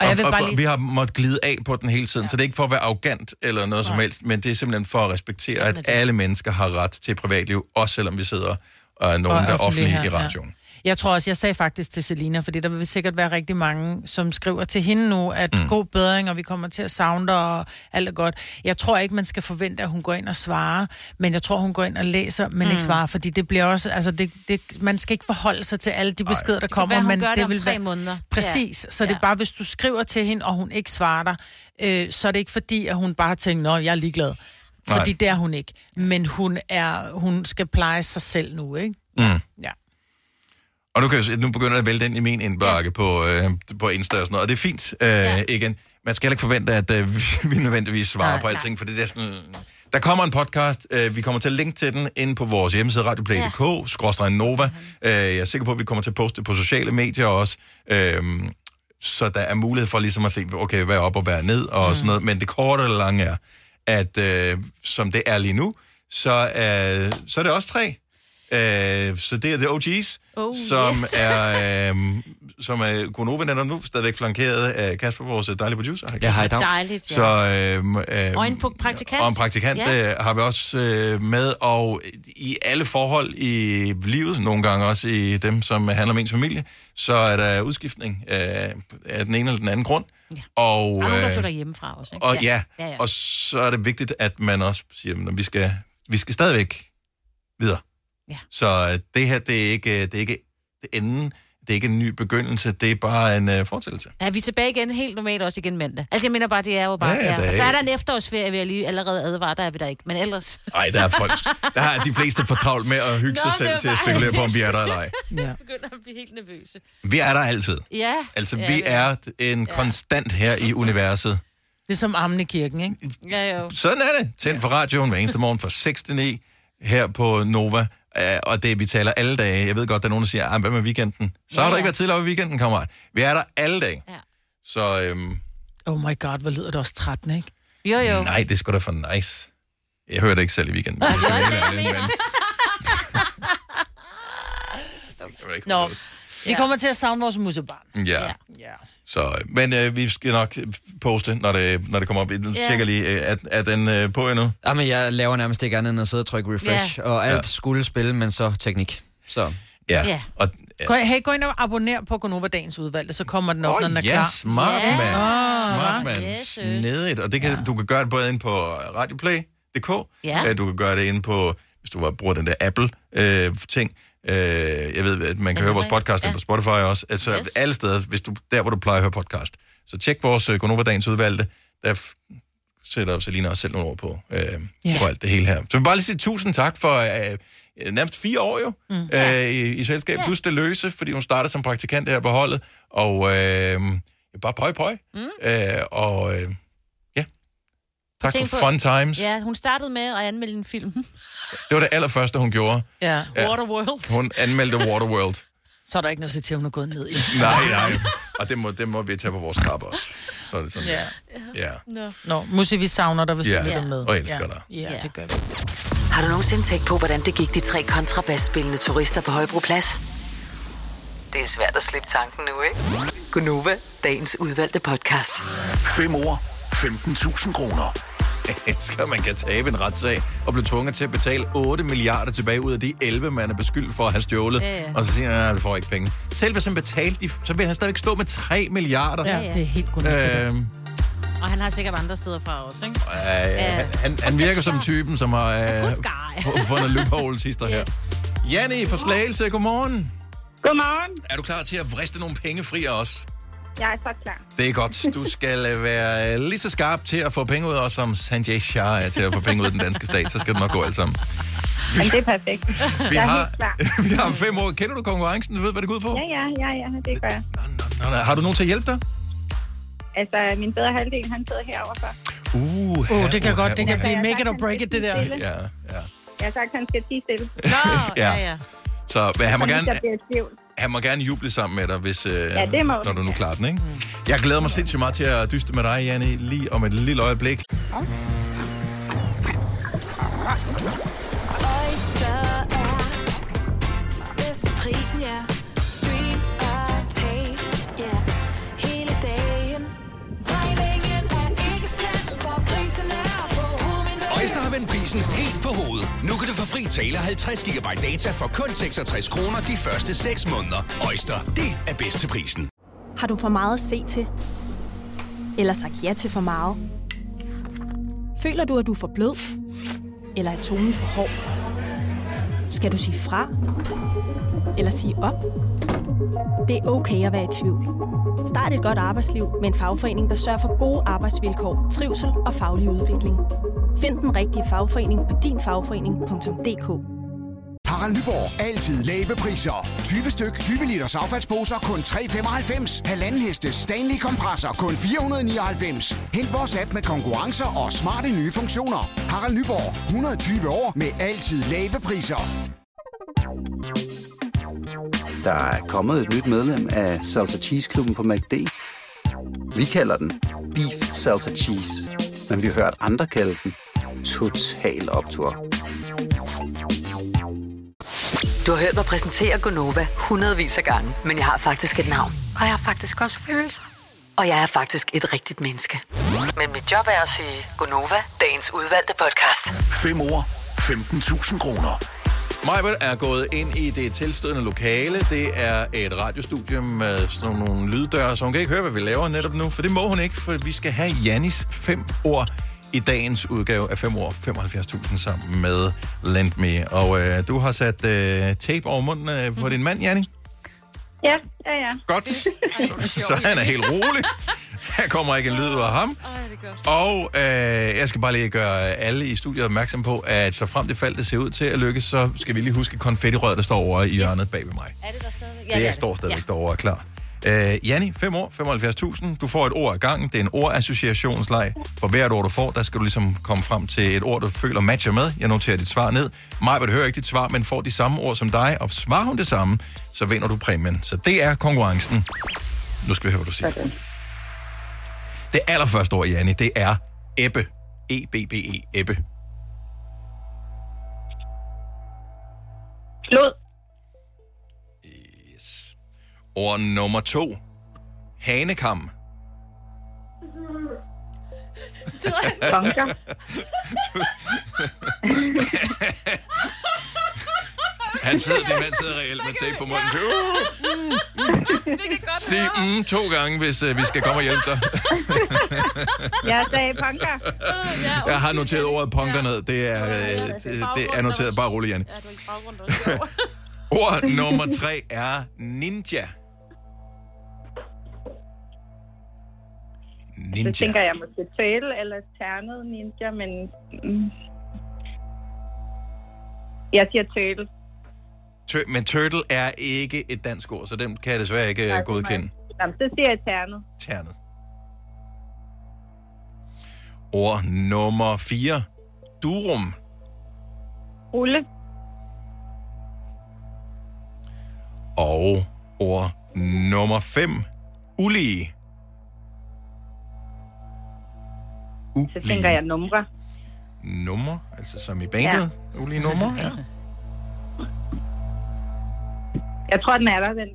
Og, og, og lige... vi har måttet glide af på den hele tiden, ja. så det er ikke for at være arrogant eller noget ja. som helst, men det er simpelthen for at respektere, at alle mennesker har ret til privatliv, også selvom vi sidder og er nogen, og der er offentlige her, i radioen. Ja. Jeg tror også, jeg sagde faktisk til Selina, fordi der vil sikkert være rigtig mange, som skriver til hende nu, at mm. god bedring, og vi kommer til at savne dig, og alt er godt. Jeg tror ikke, man skal forvente, at hun går ind og svarer, men jeg tror, hun går ind og læser, men mm. ikke svarer, fordi det bliver også, altså det, det, man skal ikke forholde sig til alle de beskeder, der kommer, men det, det vil tre være... måneder. Præcis, ja. så det er ja. bare, hvis du skriver til hende, og hun ikke svarer dig, øh, så er det ikke fordi, at hun bare tænker, nå, jeg er ligeglad. Nej. Fordi det er hun ikke. Men hun, er, hun skal pleje sig selv nu, ikke? Mm. Ja. Og nu, kan jeg, nu begynder jeg at vælte ind i min indbakke ja. på, øh, på Insta og sådan noget, og det er fint øh, ja. igen. Man skal heller ikke forvente, at øh, vi nødvendigvis svarer nej, på alting, for det er sådan, Der kommer en podcast. Vi kommer til at linke til den inde på vores hjemmeside, radioplay punktum d k, skråstreg Nova. Jeg er sikker på, at vi kommer til at poste på sociale medier også. Så der er mulighed for ligesom at se, okay, hvad er op og hvad er ned og mm. sådan noget. Men det korte eller lange er, at øh, som det er lige nu, så, øh, så er det også tre. Øh, så det er The O G's, oh, som, yes. er, øh, som er Konoven, der nu stadigvæk flankeret af Kasper, vores dejlige producer. Ja, hej dag. Dejligt, ja. Så, øh, øh, og en praktikant. Og en praktikant ja. øh, har vi også øh, med, og i alle forhold i livet, nogle gange også i dem, som handler om ens familie, så er der udskiftning øh, af den ene eller den anden grund. Ja. Og, og nogen, der flytter hjemmefra også, ikke? Og, ja. Ja. Ja, ja, og så er det vigtigt, at man også siger, at vi skal, vi skal stadigvæk videre. Ja. Så det her, det er ikke, det er ikke enden, det er ikke en ny begyndelse, det er bare en uh, fortsættelse. Ja, vi er tilbage igen helt normalt også igen mandag. Altså jeg mener bare, det er jo bare ja, her. Og så er der en efterårsferie, vi er lige allerede advarer, der er vi der ikke, men ellers... Nej, der er folk, der har de fleste for travlt med at hygge Nå, sig selv til at spekulere på, om vi er der eller ej. Ja. Jeg begynder at blive helt nervøse. Vi er der altid. Ja. Altså ja, vi er en ja. konstant her i universet. Det er som armen i kirken, ikke? Ja, jo. Sådan er det. Tænd for radioen hver eneste morgen fra seks til ni her på Nova. Og det, vi taler alle dage. Jeg ved godt, der er nogen, der siger, ah, hvad med weekenden? Så ja, har der ikke været tidligere i weekenden, kammerat. Vi er der alle dage. Ja. Så, øhm... oh my god, hvor lyder det også tretten, ikke? Jo, jo. Nej, det er sgu da for nice. Jeg hører det ikke selv i weekenden. Det er det, jeg mener. Nå, vi kommer til at savne vores musebarn. Ja. Ja. Så, men øh, vi skal nok poste, når det, når det kommer op. Jeg yeah. tjekker lige, øh, er, er den øh, på endnu? Jamen, jeg laver nærmest ikke andet end at sidde og trykke refresh, yeah. og alt yeah. skulle spille, men så teknik. Så. Ja. Yeah. Yeah. Hey, gå ind og abonner på Gonova Dagens Udvalg, så kommer den op, oh, når den er yes, klar. Smart yeah. man. Oh, smart man. Yes, snedigt. Og det kan, yeah. du kan gøre det både inde på radioplay punktum d k, yeah. du kan gøre det inde på, hvis du bare bruger den der Apple-ting, øh, jeg ved, at man kan høre vores podcast ja. på Spotify også. Altså yes. alle steder, hvis du, der hvor du plejer at høre podcast. Så tjek vores Gonova Dagens Udvalgte. Der f- sætter jo Selina også selv nogle ord på, øh, yeah. på alt det hele her. Så vi bare lige sige tusind tak for øh, nærmest fire år jo, mm. øh, yeah. i, i selskab. Yeah. Plus det løse, fordi hun startede som praktikant her på holdet. Og øh, bare pøj pøj. Mm. Øh, og øh, ja, tak for på, fun times. Ja, hun startede med at anmelde en film. Det var det allerførste, hun gjorde. Ja. Waterworld. Hun anmeldte Waterworld. Så er der ikke noget at sige til, at hun er gået ned i. Nej, nej. Og det må, det må vi tage på vores kapper også. Så er det sådan. Ja. Ja. Nå, no. Musse, vi savner dig, hvis ja. du er med. Og elsker ja. dig. Ja, ja, det gør vi. Har du nogensinde tænkt på, hvordan det gik de tre kontrabasspillende turister på Højbroplads? Det er svært at slippe tanken nu, ikke? Gunova, dagens udvalgte podcast. Fem år, femten tusind kroner. Skal man kan tabe en retssag og blive tvunget til at betale otte milliarder tilbage ud af de elleve, man er beskyldt for at have stjålet. Ja, ja. Og så siger han, at du får ikke penge. Selv hvis han betalte, de, så vil han stadigvæk stå med tre milliarder. Ja, ja. Det er helt grundigt. Øhm. Og han har sikkert andre steder fra også, ikke? Øh, øh. Han, han, han virker som typen, som har øh, fundet loopholes hister her. Yes. Janni fra Slagelse, godmorgen. Godmorgen. Er du klar til at vriste nogle penge fri af os? Jeg er så klar. Det er godt. Du skal være lige så skarp til at få penge ud, og som Sanjay Shah er til at få penge ud af den danske stat, så skal det nok gå alt sammen. Men det er perfekt. Vi jeg har, er helt klar. Vi har fem år. Kender du konkurrencen? Du ved, hvad det går ud på? Ja, ja, ja, ja, det gør jeg. Nå, nå, nå, nå. Har du nogen til at hjælpe dig? Altså, min bedre halvdel, han sidder herovre for. Uh, uh, det kan uh, godt. Uh, det kan uh, blive make it or break it, det der. Ja, ja. Jeg har sagt, han skal tige stille. Nå, ja, ja. Så men han må gerne... Han må gerne juble sammen med dig, hvis, øh, ja, når du nu klarer den, ikke? Jeg glæder mig sindssygt meget til at dyste med dig, Janni, lige om et lille øjeblik. Prisen helt på hovedet. Nu kan du få fri tale halvtreds gigabyte data for kun seksogtres kroner de første seks måneder. Øjster, det er bedst til prisen. Har du for meget at se til? Eller sagt ja til for meget? Føler du, at du er for blød? Eller er tonen for hård? Skal du sige fra? Eller sige op? Det er okay at være i tvivl. Start et godt arbejdsliv med en fagforening, der sørger for gode arbejdsvilkår, trivsel og faglig udvikling. Find den rigtige fagforening på din fagforening punktum d k. fra Nyborg. Altid lave priser. tyve styk, tyve liters affaldsposer kun tre femoghalvfems. Halvanden heste Stanley kompresser kun fire nioghalvfems. Hent vores app med konkurrencer og smarte nye funktioner. Harald Nyborg. hundrede og tyve år med altid lave priser. Der er kommet et nyt medlem af Salsa Cheese Klubben på McD. Vi kalder den Beef Salsa Cheese, men vi har hørt andre kalde den Total Optur. Du har hørt mig præsentere Gonova hundredvis af gange, men jeg har faktisk et navn. Og jeg har faktisk også følelser. Og jeg er faktisk et rigtigt menneske. Men mit job er at sige Gonova, dagens udvalgte podcast. Fem ord, femten tusind kroner. Maj-Britt er gået ind i det tilstødende lokale. Det er et radiostudie med sådan nogle lyddøre, så hun kan ikke høre, hvad vi laver netop nu. For det må hun ikke, for vi skal have Jannis fem ord i dagens udgave af fem ord. femoghalvfjerds tusind sammen med Lendme. Og øh, du har sat øh, tape over munden øh, på din mand, Janni? Ja, ja, ja. Godt. Så han er helt rolig. Her kommer ikke en lyd ud af ham. Og øh, jeg skal bare lige gøre alle i studiet opmærksom på, at så frem det fald, det ser ud til at lykkes, så skal vi lige huske konfettirøret, der står over i hjørnet bag ved mig. Er det der stadigvæk? Ja, det, det står stadigvæk ja. Derovre, klar. Øh, Janni, fem år, femoghalvfjerds tusind. Du får et ord ad gangen. Det er en ordassociationsleg. For hvert ord, du får, der skal du ligesom komme frem til et ord, du føler matcher med. Jeg noterer dit svar ned. Maj, vil du høre ikke dit svar, men får de samme ord som dig, og svarer hun det samme, så vinder du præmien. Så det er konkurrencen. Nu skal vi høre, hvad du siger. Okay. Det allerførste ord, Janni, det er ebbe. E B B E, ebbe. Flod. Yes. Ord nummer to. Hanekam. Banker. Han sidder, det mand sidder reelt med tape på munden. Sig mm, to gange, hvis uh, vi skal komme og hjælpe dig. Jeg sagde punker. Jeg har noteret ordet punker ned. Det er, uh, det, det er noteret. Bare rolig, Janni. Ord nummer tre er ninja. Ninja. Så tænker jeg måske tale eller ternet ninja, men... Jeg siger tale. Men turtle er ikke et dansk ord, så den kan jeg desværre ikke nej, godkende. Nej, så siger jeg ternet. Ternet. Ord nummer fire. Durum. Rulle. Og ord nummer fem. Ulige. Ulige. Så tænker jeg numre. Numre, altså som i banket. Ja. Ulige numre, ja. Jeg tror, den er der, den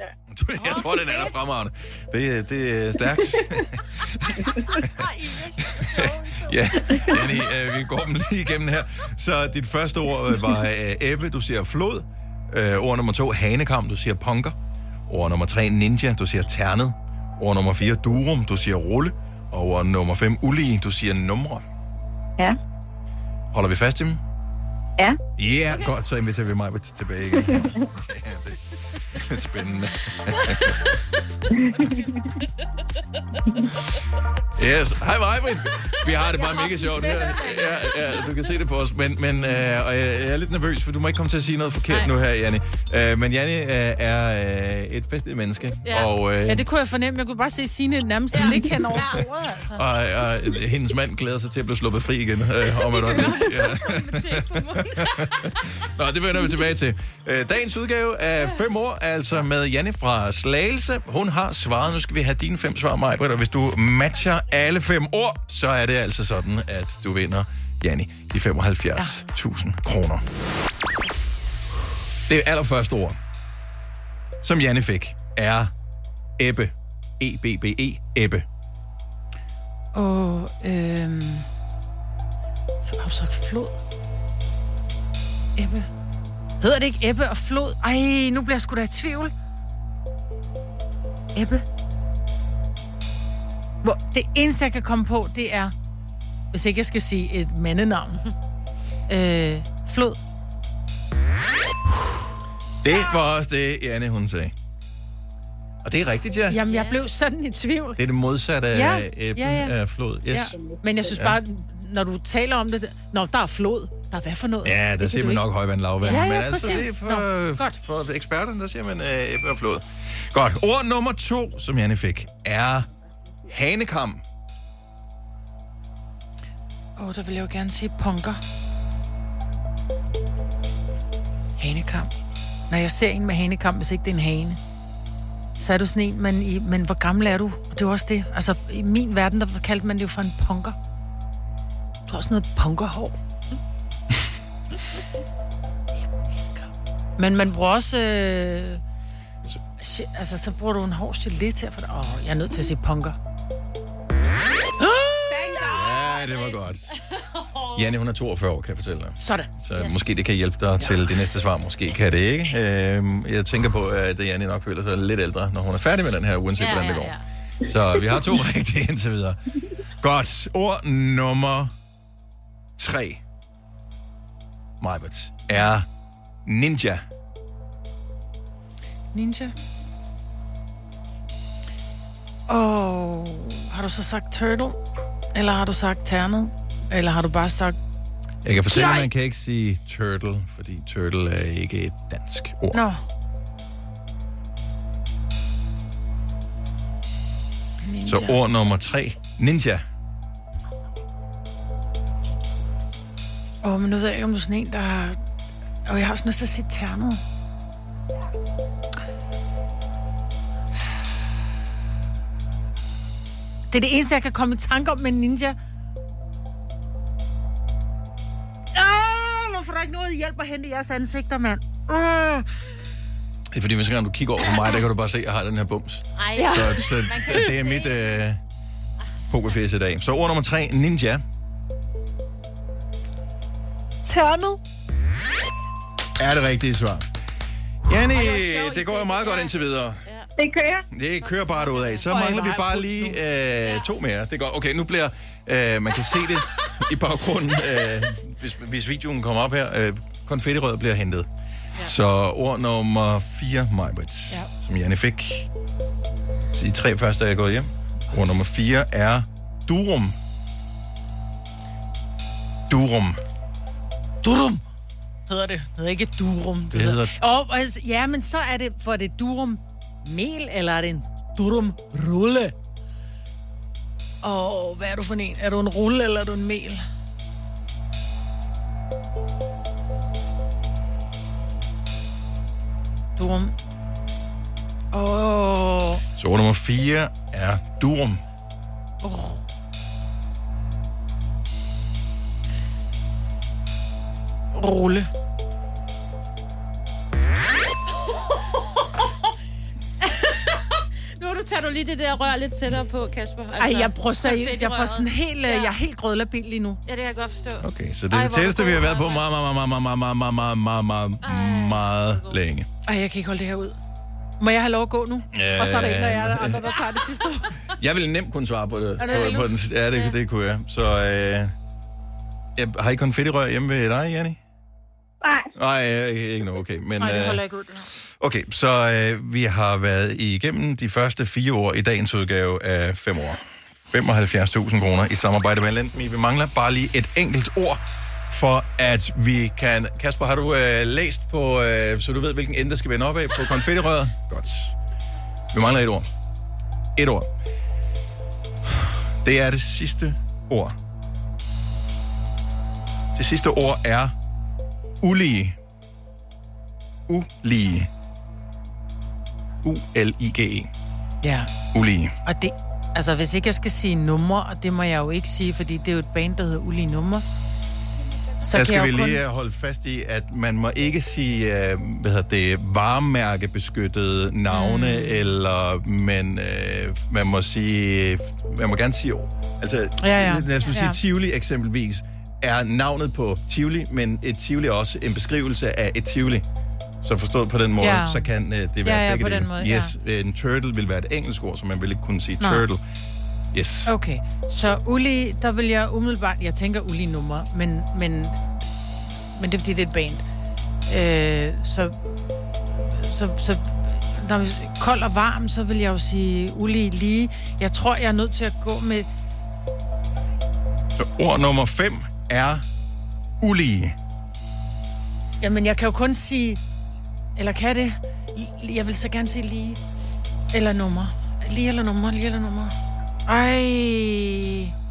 der. Jeg tror, den er der fremragende. Det, det er stærkt. Ja, Janni, vi går dem lige igennem her. Så dit første ord var æble, du siger flod. Ord nummer to, hanekam, du siger punker. Ord nummer tre, ninja, du siger ternet. Ord nummer fire, durum, du siger rulle. Og ord nummer fem, ulige, du siger numre. Ja. Holder vi fast i dem? Ja. Ja, yeah, okay. Godt, så inviterer vi mig tilbage igen. Ja, det spændende. Yes, hej Maj-Britt. Vi har det bare mega sjovt her. Ja, ja, du kan se det på os, men, men øh, og jeg, jeg er lidt nervøs, for du må ikke komme til at sige noget forkert. Nej. Nu her, Janni. Øh, men Janni øh, er øh, et festligt menneske. Ja. Og, øh, ja, det kunne jeg fornemme. Jeg kunne bare se Signe nærmest ja. Ligge hen over ja. Bordet. Altså. Og, og hendes mand glæder sig til at blive sluppet fri igen. Øh, om et øjeblik. Ja. Nå, det vender vi tilbage til. Øh, dagens udgave af fem år, altså med Janni fra Slagelse. Hun har svaret. Nu skal vi have dine fem svar, Maj-Britt. Og hvis du matcher alle fem ord, så er det altså sådan, at du vinder, Janni, de femoghalvfjerds tusind kroner. Det allerførste ord, som Janni fik, er ebbe. E B B E, ebbe. Og, øhm... har du sagt flod? Ebbe. Hedder det ikke ebbe og flod? Ej, nu bliver jeg sgu da i tvivl. Ebbe. Hvor det eneste, jeg kan komme på, det er, hvis ikke jeg skal sige et mandenavn, øh, flod. Det var også det, Janni, hun sagde. Og det er rigtigt, ja. Jamen, jeg blev sådan i tvivl. Det er det modsatte ja. Af æbben ja, ja. Af flod. Yes. Ja. Men jeg synes bare, når du taler om det, nå, der er flod. Nå, hvad for noget? Ja, der det siger man ikke nok højvand, lavvand. Ja, ja, men altså, det er for, for, for eksperterne, der siger man øh, æbbe og flod. Godt. Ord nummer to, som Janni fik, er hanekam. Åh, oh, der vil jeg jo gerne sige punker. Hanekam. Når jeg ser en med hanekam, hvis ikke det er en hane, så er du sådan en, men, i, men hvor gammel er du? Og det er også det. Altså, i min verden, der kaldte man det jo for en punker. Du har også noget punkerhår. Men man bruger også... Øh, altså, så bruger du en hård gelet her, for... Åh, jeg er nødt til at sige punker. Ja, det var godt. Janni, hun er toogfyrre år, kan jeg fortælle dig. Sådan. Så yes. Måske det kan hjælpe dig til ja. Det næste svar. Måske kan det ikke. Jeg tænker på, at Janni nok føler sig lidt ældre, når hun er færdig med den her, uanset ja, hvordan det går. Ja, ja. Så vi har to rigtige indtil videre. Godt. Ord nummer tre. Maj-Britt er ninja. Ninja? Åh, oh, har du så sagt turtle? Eller har du sagt ternet? Eller har du bare sagt... Jeg kan fortælle, at man kan ikke sige turtle, fordi turtle er ikke et dansk ord. Nå. Ninja. Så ord nummer tre. Ninja. Åh, oh, men nu ved jeg ikke, om du er sådan en, der har... Og oh, jeg har også nødt til at sige ternet. Det er det eneste, jeg kan komme i tanke om med ninja. Åh, oh, hvorfor er der ikke noget hjælp at hente i jeres ansigter, mand? Oh. Det er fordi, hvis du kigger over på mig, der kan du bare se, at jeg har den her bums. Ej, ja. Så, så det er mit øh, pokerfæs i dag. Så ord nummer tre, ninja. Ternet. Er det rigtige svar? Janni, det går jo meget godt indtil videre. Det kører. Det kører bare derudad. Så mangler vi bare lige øh, to mere. Det går. Okay, nu bliver... Øh, man kan se det i baggrunden, øh, hvis, hvis videoen kommer op her. Øh, konfettirøret bliver hentet. Ja. Så ord nummer fire, Maj-Britt, ja. Som Janni fik. Så de tre første er jeg gået hjem. Ord nummer fire er durum. Durum. Durum hedder det. Det hedder ikke durum. Det, det hedder... Oh, altså, ja, men så er det... For det durum... mel, eller er det en durumrulle? Åh, oh, hvad er du for en? Er du en rulle, eller er du en mel? Durum. Åh. Oh. Så ord nummer fire er durum. Oh. Rulle. Tager du lige det der rør lidt tættere på, Kasper? Altså, ej, jeg prøver seriøst. Jeg får sådan helt, ja. Jeg er helt grødlabil lige nu. Ja, det kan jeg godt forstå. Okay, så det er det tætteste, vi har været på meget, meget, meget, meget, meget, meget, meget, meget, meget, meget længe. Ej, jeg kan ikke holde det her ud. Må jeg have lov at gå nu? Øh... Og så er der ikke, når jeg er andre, der tager det sidste år. Jeg ville nemt kunne svare på det. Er det på, på den, ja, det, ja, det kunne jeg. Så øh, jeg, har I konfettirør hjemme ved dig, Janni? Nej. Nej, ikke noget, okay. Men, nej, det holder ikke ud. Okay, så øh, vi har været igennem de første fire år i dagens udgave af fem år. femoghalvfjerds tusind kroner i samarbejde med Lendme. Vi mangler bare lige et enkelt ord, for at vi kan... Kasper, har du øh, læst på, øh, så du ved, hvilken ende der skal vende op af på konfettirøret? Godt. Vi mangler et ord. Et ord. Det er det sidste ord. Det sidste ord er... Ulige. Ulige. U-L-I-G-E. Ja. Ulige. Og det, altså hvis ikke jeg skal sige numre, og det må jeg jo ikke sige, fordi det er jo et band, der hedder Ulige Numre. Så der skal jeg vi kun... lige holde fast i, at man må ikke sige, hvad hedder det, varemærkebeskyttede navne, mm. eller, men øh, man må sige, man må gerne sige ord. Altså, ja, ja. Lad os sige ja. Tivoli eksempelvis. Er navnet på Tivoli, men et Tivoli er også en beskrivelse af et Tivoli. Så forstået på den måde, ja. Så kan uh, det være ja, ja, begge måde, yes, ja. En turtle vil være et engelsk ord, så man vil ikke kunne sige nej. Turtle. Yes. Okay, så Uli, der vil jeg umiddelbart... Jeg tænker Uli nummer, men, men, men det er fordi, det er et band. Øh, så, så, så når vi er kold og varm, så vil jeg jo sige Uli lige. Jeg tror, jeg er nødt til at gå med... Så ord nummer fem... er ulige. Jamen, jeg kan jo kun sige... Eller kan det? Jeg vil så gerne sige lige... Eller nummer. Lige eller nummer, lige eller nummer. Ej...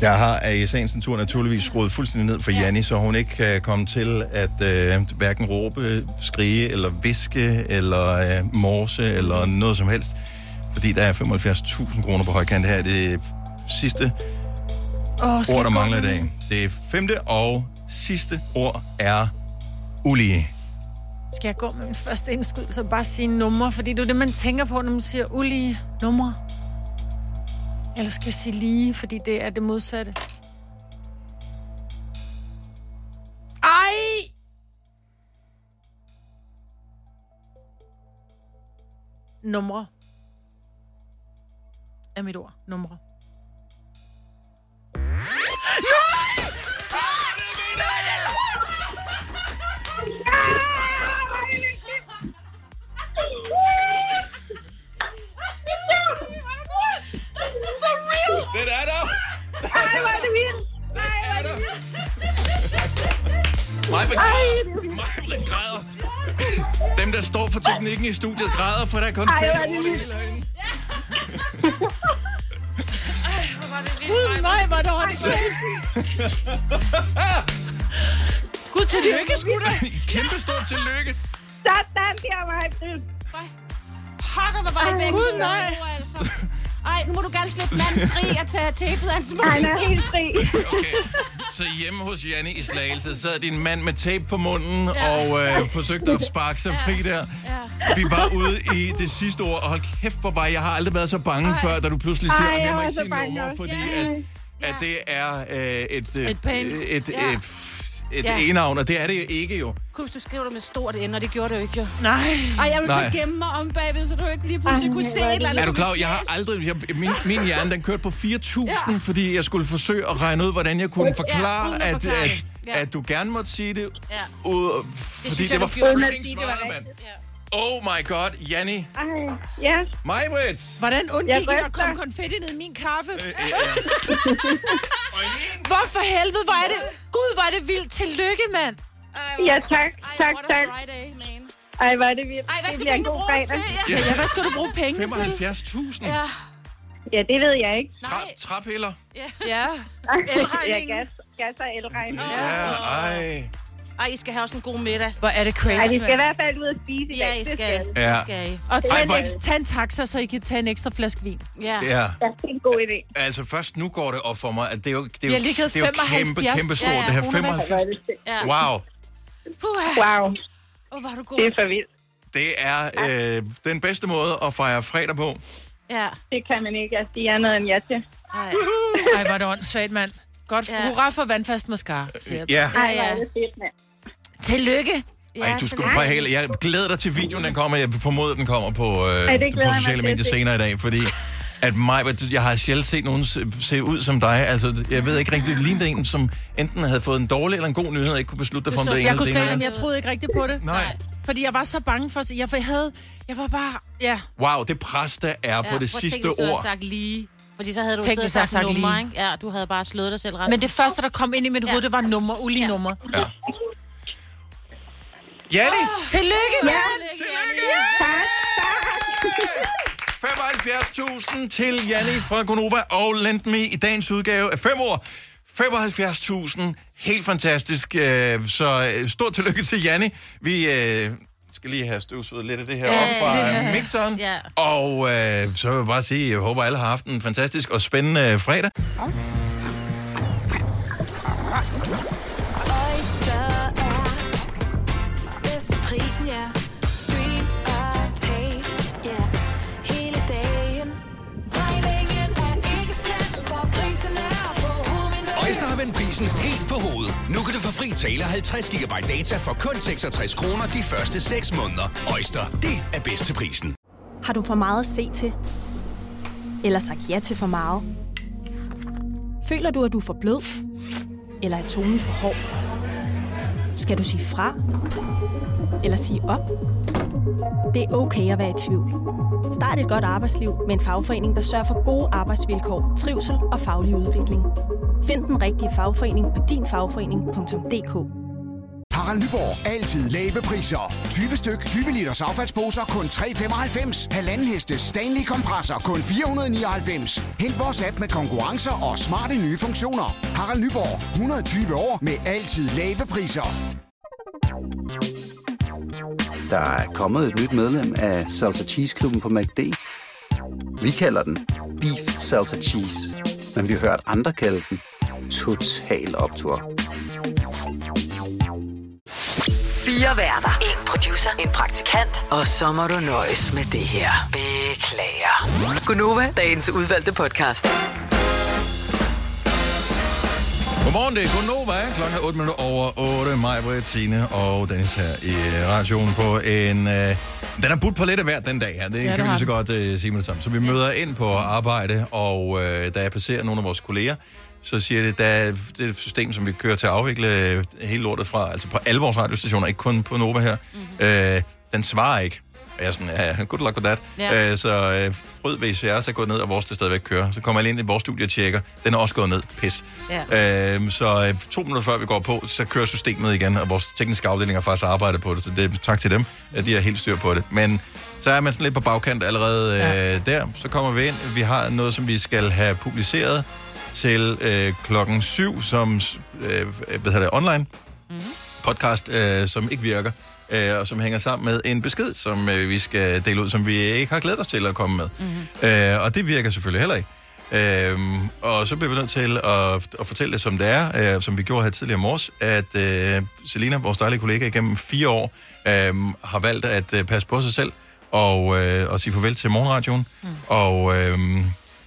Jeg har i sagens natur naturligvis skruet fuldstændig ned for ja. Janni, så hun ikke kan komme til at øh, hverken råbe, skrige, eller viske, eller øh, morse, eller noget som helst. Fordi der er femoghalvfjerds tusind kroner på højkant her. Det sidste oh, ord, der mangler i dag. Det femte og sidste ord er ulige. Skal jeg gå med min første indskud, så bare sige numre? Fordi det er det, man tænker på, når man siger ulige numre. Eller skal jeg sige lige, fordi det er det modsatte. Ej! Numre. Er mit ord. Numre. Nej! Nej! Den er der! Ej, hvor er det vildt! Nej, hvor er det vildt! Maj-Britt Maj-Britt græder. Dem, der står for teknikken i studiet, græder, for der er kun fem over det hele herinde. Ej, hvor var det vildt! Nej, hvor er det håndtryk! Gud, tillykke, skutter! Kæmpe stor tillykke! Sådan, det er Maj-Britt! Pokker, hvor var det væk! Gud, nej! Ej, nu må du gerne slippe manden fri og tage tæppet af hans mund. Han er helt fri. Okay. Så hjemme hos Janni i Slagelse sad din mand med tape på munden ja. og øh, forsøgte at sparke sig ja. fri der. Ja. Vi var ude i det sidste år, og hold kæft hvor var jeg har aldrig været så bange Ej. før, da du pludselig siger, at jeg må ikke sige nummer, fordi ja. at, at det er øh, et... Øh, et pænt. Et, ja. et, Et ja. enavn, og det er det jo ikke jo. Kunne du skrive det med stort N, og det gjorde det jo ikke jo. Nej. Ej, jeg ville så gemme mig om bagved, så du ikke lige pludselig Ej, kunne se et eller andet. Er du klar? Jeg har aldrig... Jeg, min, min hjerne, den kørte på fire tusind, ja. fordi jeg skulle forsøge at regne ud, hvordan jeg kunne forklare, ja, at, forklare. At, at, ja. at du gerne måtte sige det. Ja. Ud, fordi det, jeg, det var fuldstændig svaret, mand. Ja. Oh my god, Janni. Ej, ja. Maj-Britt. Hvordan undgik jeg at komme konfetti ned i min kaffe? Øh, øh, øh. Hvorfor helvede, var det... Gud, var det vildt. Tillykke, mand. Ej, ja, tak. Ej, tak, tak. Friday, man. Ej, var det vildt. Ej, hvad skal det du bruge til? Ja. Ja, hvad skal du bruge penge femoghalvfjerds tusind til? Ja. Ja, det ved jeg ikke. Tra- Traphælder? Ja. Ja. Elregningen. Ja, gas, gas og elregningen. Ja, ej. Ej, I skal have også en god middag. Hvor er det crazy, mand. Ej, I skal i hvert fald ud og spise i dag. Ja, I skal. Ja. Skal I. Og tag, ej, en ekstra, tag en taxa, så I kan tage en ekstra flaske vin. Ja. Ja. Det er en god idé. Altså, først nu går det op for mig, at det er jo, det er jo, det er jo kæmpe, kæmpe stort. Ja, ja. Det her femoghalvfjerds. Ja. Wow. Wow. Oh, var du god. Det er for vildt. Det er øh, den bedste måde at fejre fredag på. Ja. Det kan man ikke. Altså, det er noget end jeg til. Ej, Ej var det åndssvagt, mand. Godt, ja. Hurra for vandfast mascara. Ja. Ja, ja. Tillykke. Ja, ej, du skulle på hele. Jeg glæder dig til videoen, den kommer. Jeg formoder, den kommer på, øh, Ej, på sociale medier senere i dag, fordi at mig, jeg har sjældent set nogen se ud som dig. Altså, jeg ved ikke rigtig, det lignede en, som enten havde fået en dårlig eller en god nyhed, og ikke kunne beslutte dig for, om det ene eller det andet. Jeg kunne se, jeg troede ikke rigtigt på det. Nej. Fordi jeg var så bange for, at jeg, for jeg havde, jeg var bare, ja. Wow, det pres, der er ja, på det sidste ord. Jeg sagt lige. Fordi så havde du tænkte, sagt, sagt nummer, ikke? Ja, du havde bare slået dig selv resten. Men det første, der kom ind i mit hoved, ja. det var nummer, ulige ja. nummer. Ja. Janni! Oh, tillykke, mand! Ja. Tillykke! Ja. femoghalvfjerds tusind til Janni fra Nova og Lendme i dagens udgave af fem år. femoghalvfjerds tusind. Helt fantastisk. Så stort tillykke til Janni. Vi... Jeg skal lige have støvsuget lidt af det her ja, op fra ja, mixeren. Ja. Og øh, så vil jeg bare sige, at jeg håber, at alle har haft en fantastisk og spændende fredag. Prisen helt på hovedet. Nu kan du få fri tale halvtreds gigabyte data for kun seksogtres kroner de første seks måneder. Øjster, det er bedst til prisen. Har du for meget at se til? Eller sagt ja til for meget? Føler du, at du er for blød? Eller er tonen for hård? Skal du sige fra? Eller sige op? Det er okay at være i tvivl. Start et godt arbejdsliv med en fagforening, der sørger for gode arbejdsvilkår, trivsel og faglig udvikling. Find den rigtige fagforening på din fagforening punktum d k. Harald Nyborg. Altid lave priser. tyve styk, tyve liters affaldsposer kun tre femoghalvfems. Halvanden hestes Stanley kompresser kun fire nioghalvfems. Hent vores app med konkurrencer og smarte nye funktioner. Harald Nyborg. hundrede og tyve år med altid lave priser. Der er kommet et nyt medlem af Salsa Cheese Klubben på McD. Vi kalder den Beef Salsa Cheese, men vi har hørt andre kalde den Total Optur. Fire værter, en producer, en praktikant, og så må du nøjes med det her. Beklager. Gunova, dagens udvalgte podcast. Godmorgen, det er Nova. Klokken er otte minutter over otte. Maj-Britt, Signe og Dennis her i radioen på en... Øh, den er budt på lidt af hvert den dag her. Det ja, kan vi lige så godt øh, sige med det samme. Så vi møder ind på arbejde, og øh, da jeg passerer nogle af vores kolleger, så siger det, at det system, som vi kører til at afvikle hele lortet fra, altså på alle vores radiostationer, ikke kun på Nova her, mm-hmm. øh, den svarer ikke. Og jeg er sådan, ja, good luck with that. Ja. Øh, så øh, fryd V C R's er gået ned, og vores det stadigvæk kører. Så kommer jeg ind i vores studie og tjekker. Den er også gået ned. Pis. Ja. Øh, så øh, to minutter før vi går på, så kører systemet igen, og vores tekniske afdeling har faktisk arbejdet på det. Så det, tak til dem, at de har helt styr på det. Men så er man sådan lidt på bagkant allerede øh, ja. der. Så kommer vi ind. Vi har noget, som vi skal have publiceret til øh, klokken syv, som øh, hvad hedder det, online mm-hmm. podcast, øh, som ikke virker. Og som hænger sammen med en besked, som øh, vi skal dele ud, som vi ikke har glædet os til at komme med. Mm-hmm. Øh, og det virker selvfølgelig heller ikke. Øh, og så bliver vi nødt til at, at fortælle det, som det er, øh, som vi gjorde her tidligere morges, at øh, Selina, vores dejlige kollega, igennem fire år øh, har valgt at øh, passe på sig selv og, øh, og sige farvel til morgenradioen. Mm. Og, øh,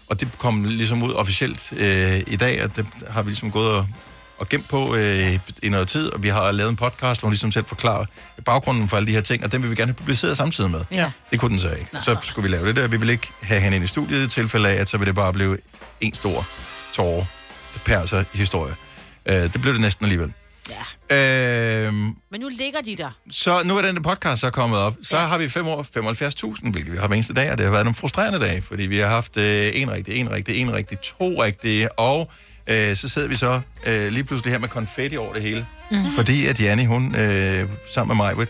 og det kom ligesom ud officielt øh, i dag, at det har vi ligesom gået og... og gemt på øh, i noget tid, og vi har lavet en podcast, hvor hun ligesom selv forklarer baggrunden for alle de her ting, og den vil vi gerne have publiceret samtidig med. Ja. Det kunne den så ikke. Nej, så skulle vi lave det der. Vi vil ikke have hende ind i studiet i tilfælde af, at så vil det bare blive en stor tårer perser i historie. Uh, det blev det næsten alligevel. Ja. Uh, Men nu ligger de der. Så nu er den der podcast så kommet op. Så ja. har vi fem år femoghalvfjerds tusind, hvilket vi har hver eneste dag, og det har været nogle frustrerende dage, fordi vi har haft øh, en rigtig, en rigtig, en rigtig, to rigtige, og så sidder vi så øh, lige pludselig her med konfetti over det hele. Mm-hmm. Fordi at Janni, hun øh, sammen med mig,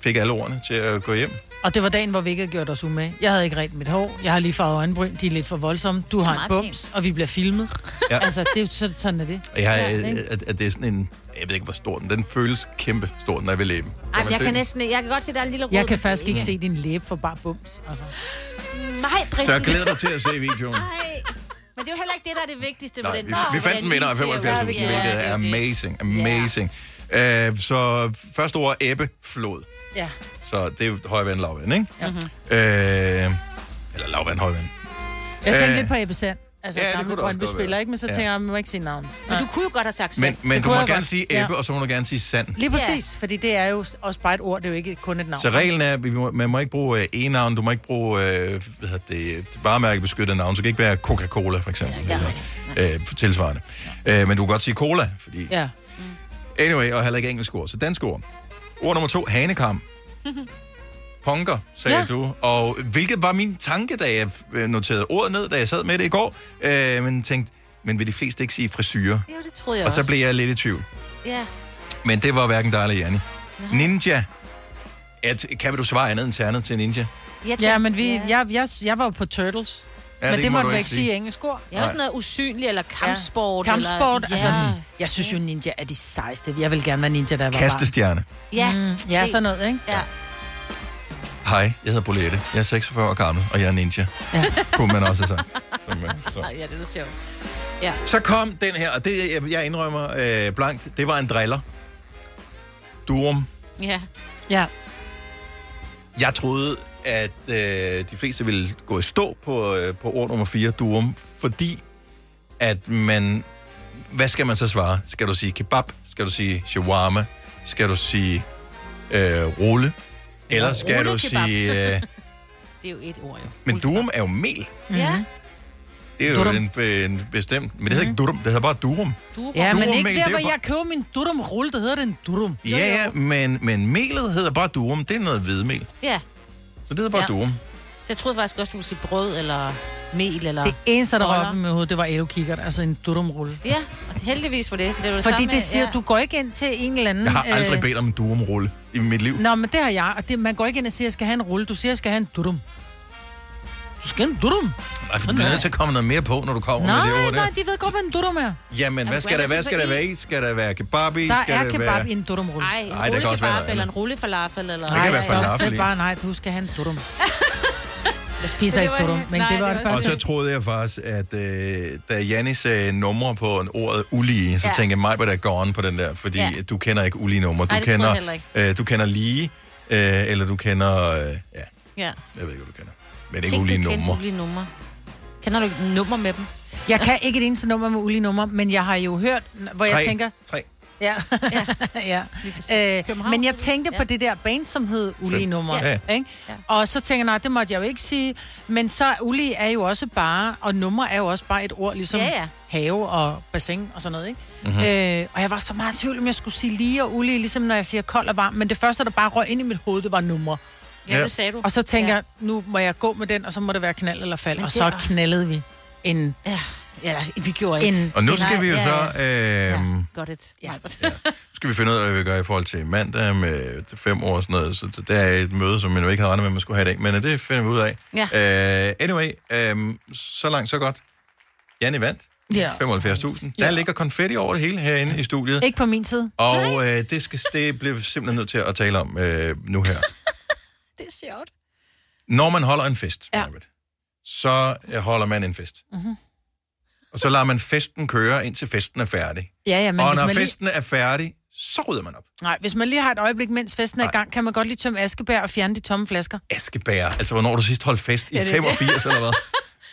fik alle ordene til at gå hjem. Og det var dagen, hvor vi ikke havde gjort os umage. Jeg havde ikke rent mit hår. Jeg har lige farvet øjenbryn. De er lidt for voldsomme. Du har en bums, og vi bliver filmet. Ja. Altså, det er så, sådan er det. Jeg, øh, at, at det er sådan en... Jeg ved ikke, hvor stor den. Den føles kæmpe stor, når jeg vil læben. Ej, jeg kan næsten... Jeg kan godt se, der er en lille rød... Jeg kan faktisk ikke se din læbe for bare bums. Altså. Nej, så jeg glæder dig til at se videoen. Nej. Men det er jo heller ikke det, der er det vigtigste med den. Vi, vi fandt den vinder af femoghalvfjerds tusind, hvilket er amazing, amazing. Yeah. Uh, så første ord er Ebbe Flod. Ja. Yeah. Så det er højvand og lavvand, ikke? Mm-hmm. Uh, eller lavvand, højvand. Jeg tænkte uh, lidt på Ebbe Sand. Altså, ja, det kunne også godt spiller, ikke? Men så tænker jeg, at man må ikke sige navn. Men du kunne jo godt have sagt Sand. Men, men du må gerne godt sige Ebbe, ja. Og så må du gerne sige Sand. Lige præcis, ja. Fordi det er jo også bare et ord, det er jo ikke kun et navn. Så reglen er, at man må ikke bruge e-navn, du må ikke bruge varemærkebeskyttet navn. Så det kan ikke være Coca-Cola, for eksempel. Ja, ja. Øh, tilsvarende. Ja. Øh, men du kan godt sige cola, fordi... Ja. Mm. Anyway, og heller ikke engelsk ord, så dansk ord. Ord nummer to, hanekam. Punker, sagde ja. du. Og hvilket var min tanke, da jeg noterede ordet ned, da jeg sad med det i går. Øh, men tænkte, men vil de fleste ikke sige frisyrer? Jo, det troede jeg også. Og så blev jeg lidt i tvivl. Ja. Men det var hverken dig eller Janni. Ja. Ninja. At, kan du svare andet end ternet til ninja? Ja, ja men vi, ja. Jeg, jeg, jeg var jo på Turtles. Ja, men det, det må du ikke sige engelsk ord. Jeg har sådan noget usynligt, eller kampsport. Ja. Kampsport, eller, altså... Ja. Jeg synes jo, ninja er de sejeste. Jeg vil gerne være ninja, der var barn. Kastestjerne. Ja. Mm, ja, sådan noget, ikke? Ja. Hej, jeg hedder Bolette. Jeg er seksogfyrre år gammel, og jeg er ninja. Ja. Kunne man også have sagt. Så, så. Ja, det er sjovt. Ja. Så kom den her, og det, jeg indrømmer øh, blankt, det var en driller. Durum. Ja. Ja. Jeg troede, at øh, de fleste ville gå i stå på, øh, på ord nummer fire, durum, fordi at man... Hvad skal man så svare? Skal du sige kebab? Skal du sige shawarma? Skal du sige øh, rulle? Eller skal du sige... Uh... det er jo et ord, jo. Men durum er jo mel. Ja. Mm-hmm. Det er jo en, en bestemt... Men det hedder mm-hmm. ikke durum, det hedder bare durum. durum. Ja, durum, men ikke mel, der, hvor bare... jeg køber min durumrulle, det hedder det en durum. Ja, ja, men, men melet hedder bare durum. Det er noget hvidmel. Ja. Så det hedder bare ja. durum. Så jeg troede faktisk også, du ville sige brød, eller... mel eller... Det eneste, der røg med hovedet, det var ælokikkert, altså en durumrulle. Ja, og det heldigvis for det, for det var det Fordi samme, det siger, ja. Du går ikke ind til en eller anden... Jeg har aldrig bedt om en durumrulle i mit liv. Nå, men det har jeg, og det, man går ikke ind og siger, at jeg skal have en rulle. Du siger, at jeg skal have en durum. Du skal en durum. Nej, for du bliver nødt til at komme noget mere på, når du kommer nej, med det ord der. Nej, de ved godt, hvad en durum er. Jamen, hvad skal der være? Skal der være i? Skal der være kebab i? Der skal er kebab være... i en durumrulle. Nej, en rullekebab eller en rullefalafel eller... Det kan være falafel i. Det er bare, nej, du skal have en durum. Jeg spiser ikke durum, men nej, det var det faktisk. Og så troede jeg faktisk, at øh, da Janni sagde numre på en ordet ulige, så ja. tænkte jeg, Maj-Britt er gone på den der, fordi ja. du kender ikke ulige numre. Du, øh, du kender lige, øh, eller du kender... Øh, ja. ja, jeg ved ikke, hvad du kender. Men ikke ulige numre. Ulige numre. Kender du numre med dem? Jeg kan ikke et eneste nummer med ulige numre, men jeg har jo hørt, hvor tre. jeg tænker... Tre. Ja, ja. ja. Øh, men jeg tænkte ja. på det der band, som hed Uli nummer, ja. Ja. Og så tænker jeg, nej, det måtte jeg jo ikke sige. Men så Uli er jo også bare, og nummer er jo også bare et ord, ligesom ja, ja. have og bassin og sådan noget, ikke? Mm-hmm. Øh, og jeg var så meget i tvivl, om jeg skulle sige lige og Uli, ligesom når jeg siger kold og varm. Men det første, der bare røg ind i mit hoved, det var nummer. Ja, det sagde du. Og så tænker jeg, ja. nu må jeg gå med den, og så må det være knald eller fald. Men og så knaldede vi en... Ja. Ja, vi gjorde ikke. Og nu skal vi jo så... Øh, ja, godt et. Ja. ja. Nu skal vi finde ud af, hvad vi gør i forhold til mandag med fem år og sådan noget. Så der er et møde, som man jo ikke havde regnet med, man skulle have i dag. Men det finder vi ud af. Ja. Uh, anyway, um, så langt, så godt. Janni vandt. Ja. femoghalvfjerds tusind. Der ja. ligger konfetti over det hele herinde i studiet. Ikke på min side. Og uh, det, skal, det bliver simpelthen nødt til at tale om uh, nu her. Det er sjovt. Når man holder en fest, ja. så holder man en fest. Mhm. Og så lader man festen køre, indtil festen er færdig. Ja, ja, men og når festen lige... er færdig, så rydder man op. Nej, hvis man lige har et øjeblik, mens festen Nej. er i gang, kan man godt lige tømme askebær og fjerne de tomme flasker. Askebær? Altså, hvornår du sidst holdt fest? I ja, femogfirs eller hvad?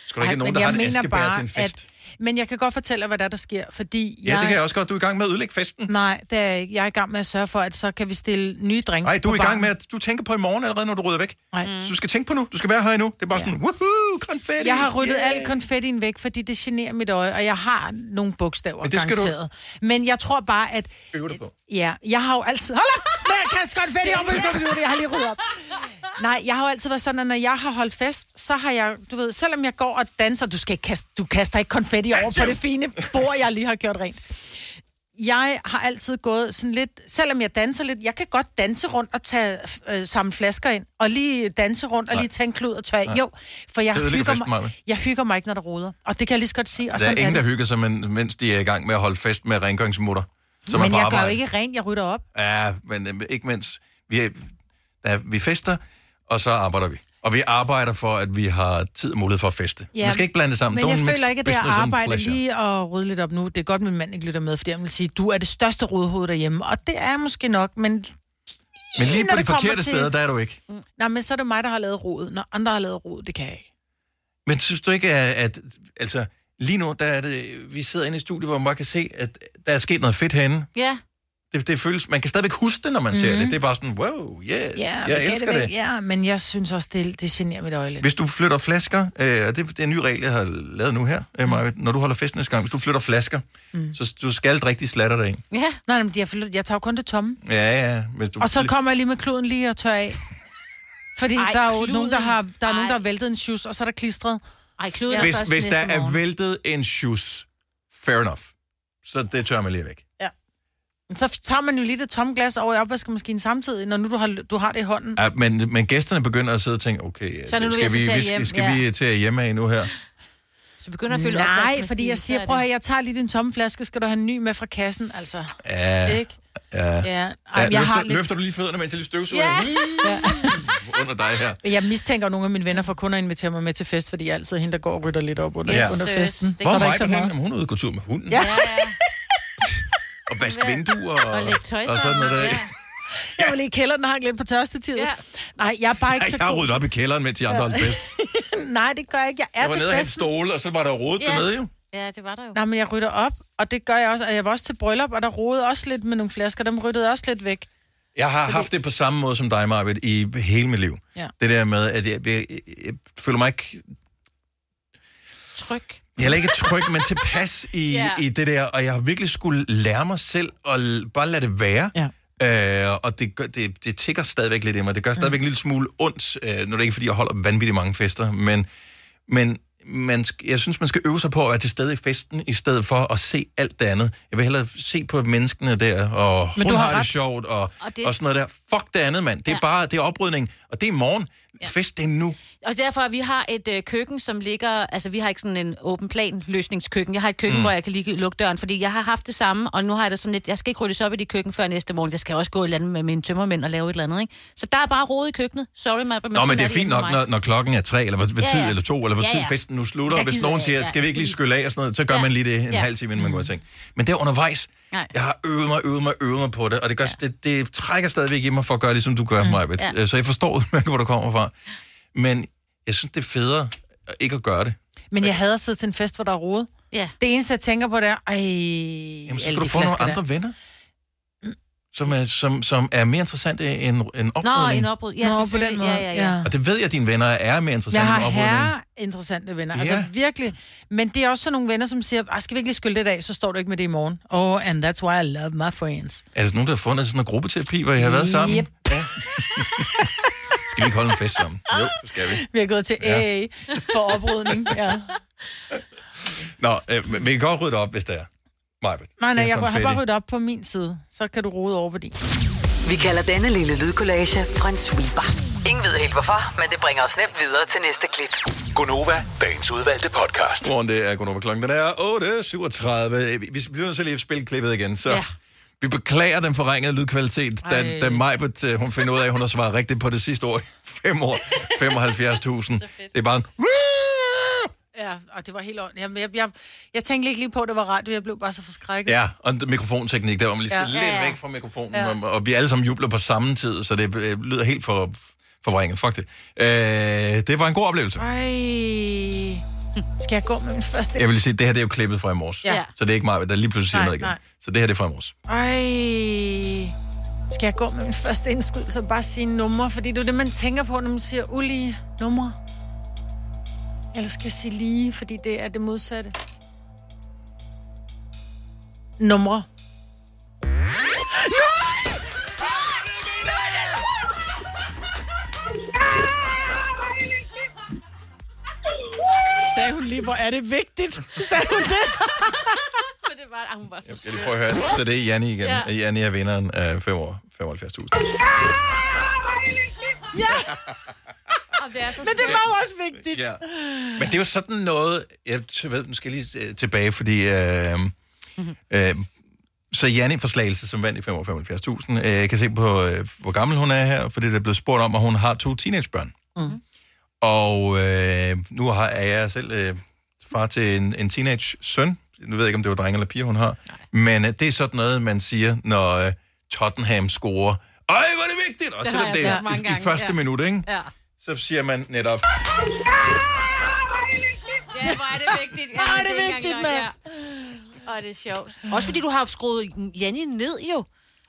Skal der ikke nogen, der har et askebær bare, til en fest? At... Men jeg kan godt fortælle hvad der, der sker, fordi... Jeg... Ja, det kan jeg også godt. Du er i gang med at ødelægge festen. Nej, det er ikke. Jeg er i gang med at sørge for, at så kan vi stille nye drinks. Nej, du er i gang med at... Du tænker på i morgen allerede, når du rydder væk. Nej. Mm. Så du skal tænke på nu. Du skal være her endnu. Det er bare ja. sådan... Woohoo! Konfetti. Jeg har ryddet yeah. alt konfettien væk, fordi det generer mit øje, og jeg har nogle bogstaver men garanteret. Du... Men jeg tror bare, at... Øver dig på. Ja, jeg har jo altid... Hold op! Jeg kaster konfetti over min computer, jeg har lige ryddet op. Nej, jeg har jo altid været sådan, at når jeg har holdt fest, så har jeg, du ved, selvom jeg går og danser, du, skal ikke kaste, du kaster ikke konfetti over på det fine bord, jeg lige har gjort rent. Jeg har altid gået sådan lidt, selvom jeg danser lidt, jeg kan godt danse rundt og tage øh, samle flasker ind, og lige danse rundt og Nej. lige tage en klud og tørre. Nej. Jo, for jeg hygger, festen, mig, jeg hygger mig ikke, når der roder. Og det kan jeg lige så godt sige. Og der er ingen, der hygger sig, mens de er i gang med at holde fest med rengøringsmutter. Men jeg arbejder. Gør jo ikke rent, jeg rydder op. Ja, men ikke mens. Vi, er, ja, vi fester, og så arbejder vi. Og vi arbejder for, at vi har tid og mulighed for at feste. Ja, man skal ikke blande det sammen. Men Don't jeg føler ikke, at det er arbejde lige at rydde lidt op nu. Det er godt, at min mand ikke lytter med, fordi han vil sige, du er det største rodehoved derhjemme. Og det er måske nok, men... Men lige på de forkerte til... steder, der er du ikke. Mm. Nej, men så er det mig, der har lavet rodet. Når andre har lavet rodet, det kan jeg ikke. Men synes du ikke, at... at altså, lige nu, der er det, vi sidder inde i studiet, hvor man bare kan se, at der er sket noget fedt herinde. Ja. Yeah. Det, det føles, man kan stadigvæk huske det, når man mm-hmm. ser det. Det er bare sådan, wow, yes, yeah, jeg elsker det. Ja, yeah, men jeg synes også, det, det generer mit øje lidt. Hvis du flytter flasker, øh, det, det er en ny regel, jeg har lavet nu her, øh, Maja, når du holder festen næste gang, hvis du flytter flasker, mm. så du skal aldrig rigtig slatter dig ind. Ja, nej, men jeg, flytter, jeg tager kun det tomme. Ja, ja. Hvis du og så kommer jeg lige med kluden lige og tør af. Fordi Ej, der er jo nogen, der har, der er nogen, der har væltet en shoes, og så er der klistret. Ej, kluden hvis, er hvis der er morgen. væltet en shoes, fair enough, så det tør man lige væk. Så tager man jo lige det tomme glas over i opvaskemaskinen samtidig, når nu du har, du har det i hånden. Ja, men, men gæsterne begynder at sidde og tænke, okay, så nu skal, vi, vi, hjem, skal ja. vi til at hjemme af nu her? Så begynder at fylde Nej, fordi jeg siger, prøv her, jeg tager lige din tomme flaske, skal du have en ny med fra kassen, altså. Ja. Ikke? Ja. ja. Ej, ja løfter, lidt... løfter du lige fødderne, mens jeg lige støvsuger? Ja. ja. Under dig her. Jeg mistænker nogle af mine venner for kun at invitere mig med til fest, fordi jeg altid hende, der går og rytter lidt op under, yes, under festen. Hvor er mig på hende? Hun er ude og gå tur med hunden. Ja, ja. Og vaske vinduer og, og, og sådan noget der. Ja. Jeg var lige i kælderen, der hang lidt på tørstetider. Ja. Nej, jeg er bare ikke Nej, så jeg har ryddet op i kælderen, mens de andre holdt fest. Nej, det gør jeg ikke. Jeg er jeg til festen. Jeg var nede og havde en stole, og så var der rodet ja. dernede jo. Ja, det var der jo. Nej, men jeg rydder op, og det gør jeg også. Og jeg var også til bryllup, og der rodede også lidt med nogle flasker. Dem ryddede også lidt væk. Jeg har Fordi... haft det på samme måde som dig, Maj-Britt, i hele mit liv. Ja. Det der med, at jeg, jeg, jeg, jeg føler mig ikke... Tryg. Jeg er ikke tryg, men tilpas i, yeah. i det der, og jeg har virkelig skulle lære mig selv at l- bare lade det være. Yeah. Øh, og det, gør, det, det tikker stadigvæk lidt i mig. Det gør stadigvæk mm. en lille smule ondt, øh, når det ikke er, fordi jeg holder vanvittigt mange fester. Men, men man sk- jeg synes, man skal øve sig på at være til stede i festen, i stedet for at se alt det andet. Jeg vil hellere se på menneskene der, og men hun har, har det sjovt, og, og, det... og sådan noget der. Fuck det andet, mand. Det er ja. bare, det er oprydning, og det er i morgen. Ja. Fest, det er nu. Og derfor, vi har et øh, køkken, som ligger... Altså, vi har ikke sådan en åben plan løsningskøkken. Jeg har et køkken, mm. hvor jeg kan lige lukke døren, fordi jeg har haft det samme, og nu har jeg det sådan lidt... Jeg skal ikke ryddes op i det køkken før næste morgen. Jeg skal også gå i landet med mine tømmermænd og lave et eller andet, ikke? Så der er bare rod i køkkenet. Sorry, man. Nå, men det er fint nok, når, når klokken er tre, eller hvad tid, ja, ja. eller to, eller hvad tid ja, ja. festen nu slutter. Hvis nogen siger, skal vi ikke lige skylle af og sådan noget, så gør ja. man lige det en ja. halv time, inden man går i seng. Men der undervejs, Nej. jeg har øvet mig, øvet mig, øvet mig på det, og det, gør, ja. det, det trækker stadigvæk i mig for at gøre det, som du gør, mm. Maj-Britt. Ja. Så jeg forstår, hvor du kommer fra. Men jeg synes, det er federe ikke at gøre det. Men jeg hader at sidde til en fest, hvor der er rodet. Ja. Det eneste, jeg tænker på, det er, ej... Jamen, så skal du få nogle andre der. venner, som er, som, som er mere interessante end, end oprydning. Nå, en oprydning. Ja, Nå, på den måde. Ja, ja, ja. Og det ved jeg, at dine venner er mere interessante end oprydning. Jeg har herre interessante venner. Ja. Altså, virkelig. Men det er også sådan nogle venner, som siger, skal vi ikke lige skylde det af, så står du ikke med det i morgen. Oh, and that's why I love my friends. Er der nogen, der har fundet sådan en gruppeterapi, hvor I har været sammen? Yep. Ja. Skal vi ikke holde en fest sammen? Jo, det skal vi. Vi er gået til A A ja. for oprydning. Ja. Nå, øh, vi kan godt rydde op, hvis det er. Nej, nej, jeg, jeg har bare ryddet op på min side. Så kan du rode over, fordi... Vi kalder denne lille lydkollage en sweeper. Ingen ved helt hvorfor, men det bringer os nemt videre til næste klip. Gunova, dagens udvalgte podcast. Morgen, det er Gunova klokken. Den er otte syvogtredive. Vi bliver nødt til lige at spille klippet igen, så... Ja. Vi beklager den forringede lydkvalitet, da, da Maj-Britt, hun finder ud af, at hun har svaret rigtigt på det sidste år. Fem år. femoghalvfjerds tusind. Det er bare en... Ja, og det var helt ordentligt. Jeg, jeg, jeg, jeg tænkte ikke lige på, at det var radio, jeg blev bare så forskrækket. Ja, og mikrofonteknik, der var man lige skal ja. lidt ja, ja. væk fra mikrofonen, ja. og, og vi alle sammen jubler på samme tid, så det øh, lyder helt for, forvrænget. Fuck det. Øh, det var en god oplevelse. Ej... Skal jeg gå med min første? Jeg vil sige, det her det er jo klippet fra i morges. Ja. Så det er ikke meget, der lige pludselig siger nej, noget igen. Nej. Så det her det er fra i morges. Ej... Skal jeg gå med min første indskud, så bare sige numre? Fordi det er det, man tænker på, når man siger ulige numre. Eller skal jeg sige lige, fordi det er det modsatte. Numre. Nej! Nej! Sagde hun lige, hvor er det vigtigt? Sagde hun det? Men det var, hun var så sød. Jeg prøver at høre. Så det er Janni igen. Ja. Janni er vinderen af femoghalvfjerds tusind. Ja! Det er så men det var jo også vigtigt. Ja. Men det er jo sådan noget, jeg ved, nu skal jeg lige tilbage, fordi øh, øh, så Janni fra Slagelse, som vandt i femoghalvfjerds tusind, øh, kan se på, øh, hvor gammel hun er her, fordi det er blevet spurgt om, at hun har to teenagebørn. Mm-hmm. Og øh, nu har er jeg selv øh, far til en, en teenage-søn. Nu ved jeg ikke, om det var drenge eller piger, hun har. Nej. Men øh, det er sådan noget, man siger, når øh, Tottenham scorer. Øj, hvor er det vigtigt! Og det selvom det er i, gange, i første ja. minut, ikke? Ja. Så siger man netop... Ja, hvor er det vigtigt. Ja, hvor er det vigtigt, mand. Ja. Og det er sjovt. Også fordi du har skruet Janni ned, jo.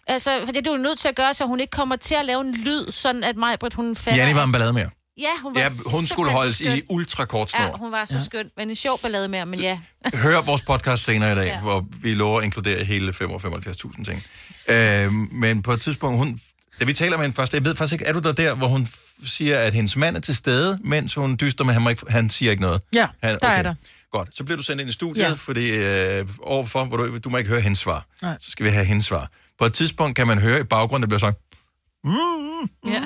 Altså, for det du er nødt til at gøre, så hun ikke kommer til at lave en lyd, sådan at Maj-Britt, hun falder... Janni var en ballade mere. Ja, hun var ja, hun skulle holdes i ultrakort snor. Ja, hun var så skøn. Men en sjov ballade mere, men ja. Hør vores podcast senere i dag, ja. hvor vi lover at inkludere hele femoghalvfjerds tusind ting. Øh, men på et tidspunkt, hun... Da vi taler med hende først, jeg ved faktisk ikke, er du der der, hvor hun siger, at hendes mand er til stede, mens hun dyster med ham, han siger ikke noget? Ja, han, okay. der er der. Godt, så bliver du sendt ind i studiet, ja. fordi øh, overfor, hvor du, du må ikke høre hendes svar. Nej. Så skal vi have hendes svar. På et tidspunkt kan man høre i baggrunden, det bliver sådan, mm, mm, ja.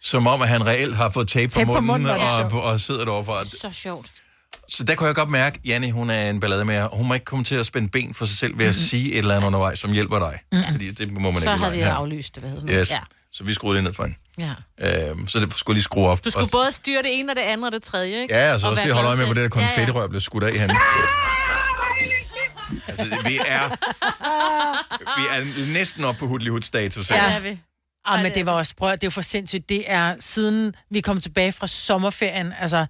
som om, at han reelt har fået tape, tape på munden, på munden og, og, og sidder derovre. Så sjovt. Så der kunne jeg godt mærke, at Janni, hun er en ballademager, og hun må ikke komme til at spænde ben for sig selv ved at mm-hmm. sige et eller andet undervejs, som hjælper dig. Mm-hmm. Fordi det må man så ikke. Så har vi aflyst det, hvad hedder det? Yes. Ja. Så vi skruede det ned for hende. Ja. Øhm, så det skulle lige skrue op. Du skulle og... både styre det ene og det andet og det tredje, ikke? Ja, altså og også lige holde øje med, hvor det der konfettirør ja, ja. blev skudt af hende. Altså, vi er... Vi er næsten oppe på Hudley-Hud-status. Ja, er vi. Ah, men det var også... Prøv, det er jo for sindssygt. Det er siden vi kom tilbage fra sommerferien, altså...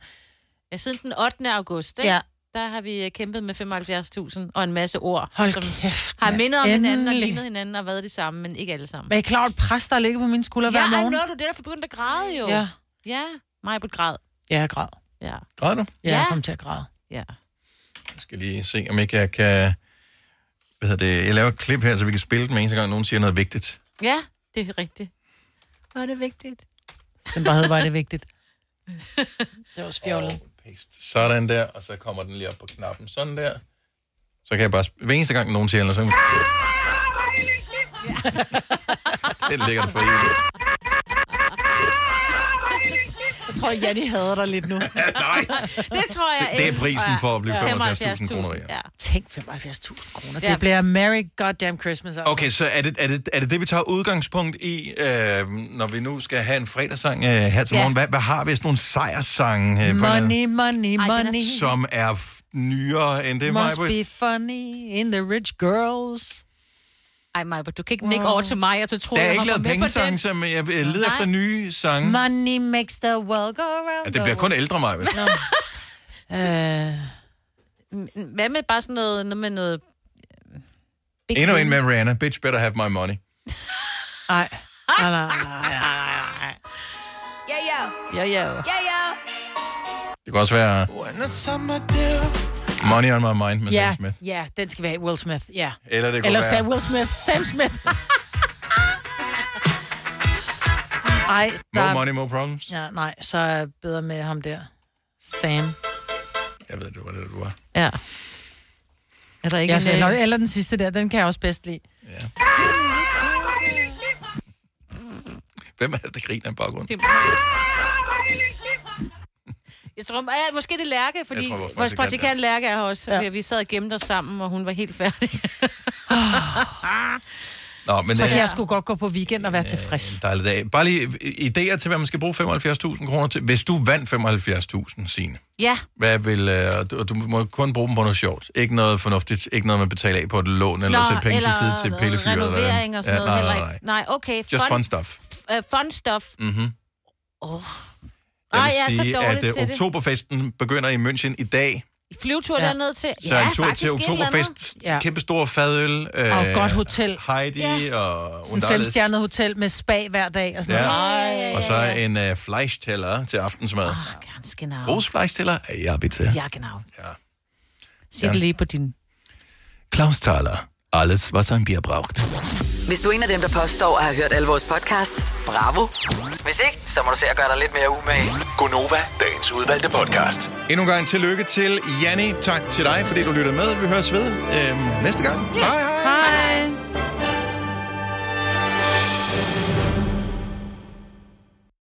Ja, siden den ottende august, ikke? Ja. Der har vi kæmpet med femoghalvfjerds tusind og en masse ord, hold som kæft, har mindet om endelig. hinanden og lignet hinanden og været det samme, men ikke alle sammen. Men er I klar over et pres, der ligger på mine skuldre ja, hver morgen? Ja, nu er du det, der for begyndt at græde jo. Ja. Ja, mig på et græd. Ja, jeg græd. Ja. Græd du? Ja, jeg kom til at græde. Ja. Jeg skal lige se, om ikke jeg kan... Hvad hedder det? Jeg laver et klip her, så vi kan spille det med en gang, nogen siger noget vigtigt. Ja, det er rigtigt. Hvor er det vigtigt? Den bare hedder, hvor er det vigtigt. Det var også fjollet. paste. Sådan der, og så kommer den lige op på knappen. Sådan der. Så kan jeg bare... Hver eneste gang nogen siger, eller så... Det ligger der for evigt. Jeg tror, Janni hader dig lidt nu. Nej. Det tror jeg ikke. Det, det er prisen for at blive femoghalvfjerds tusind kroner. Ja. Tænk femoghalvfjerds tusind kroner. Det ja. bliver Merry Goddamn Christmas. Altså. Okay, så er det, er, det, er det det, vi tager udgangspunkt i, øh, når vi nu skal have en fredagssang øh, her til morgen? Ja. Hvad, hvad har vi? Sådan nogle sejrssange? Øh, money, money, money. Som er f- nyere end det, Maj-Britt. Must be funny in the rich girls. Ej, Maj-Britt, du kan ikke wow. nikke over til mig, og du tror, jeg har gået med på det. Der er ikke lavet pengesange, som jeg leder Nej. efter nye sange. Money makes the world go round. Ja, det bliver kun ældre, Maj-Britt. uh... Hvad med bare sådan noget, noget med noget... Big Endnu en med Rihanna. Bitch better have my money. Ej. Nej, nej, nej. Ja, ja. Ja, ja. Det kan også være... Money on my mind med yeah, Sam Smith. Ja, yeah, den skal vi have. Will Smith, ja. Yeah. Eller det kunne Eller være... Eller Will Smith. Sam Smith. Ej, der... More money, more problems. Ja, nej, så er jeg bedre med ham der. Sam. Jeg ved, det var det, du var. Ja. Er der ikke jeg en... Eller, eller den sidste der, den kan jeg også bedst lide. Ja. Hvem er det, der griner i baggrunden? Det Jeg tror, ja, måske det er Lærke, fordi tror, vores praktikant, praktikant ja. Lærke er også. Ja. Vi sad og gemte os sammen, og hun var helt færdig. Nå, men, så kan øh, jeg sgu godt gå på weekend og være øh, tilfreds. Dejlig dag. Bare lige idéer til, hvad man skal bruge femoghalvfjerds tusind kroner til. Hvis du vandt femoghalvfjerds tusind, Signe. Ja. Hvad vil, øh, du, du må kun bruge dem på noget sjovt. Ikke noget fornuftigt. Ikke noget, man betaler af på et lån, eller sætte penge til side til pillefyret. Eller renovering og sådan noget. Ja, nej, nej, nej. nej, okay. Just fun, fun stuff. F- uh, fun stuff. Mhm. Åh... Oh. Jeg vil ah, sige, jeg at uh, oktoberfesten begynder i München i dag. Flyvetur ja. dernede til. Så ja, en tur til oktoberfest. Ja. Kæmpe store fadøl. Øh, og godt hotel. Heidi ja. og... Sådan et femstjernet hotel med spa hver dag og sådan ja. noget. Ja, ja, ja. Og så en uh, fleischteller til aftensmad. Ah, ganske genau. Rose fleischteller? Ja, bitte. Ja, genau. Ja. Sig det lige på din... Klaus Thaler. Alles, was ein Bier braucht. Hvis du er en af dem, der påstår at have hørt alle vores podcasts, bravo. Hvis ikke, så må du se at gøre dig lidt mere umage. Go Nova, dagens udvalgte podcast. Endnu en gang tillykke til Janni. Tak til dig, fordi du lyttede med. Vi høres ved øh, næste gang. Yeah. Hej hej. hej.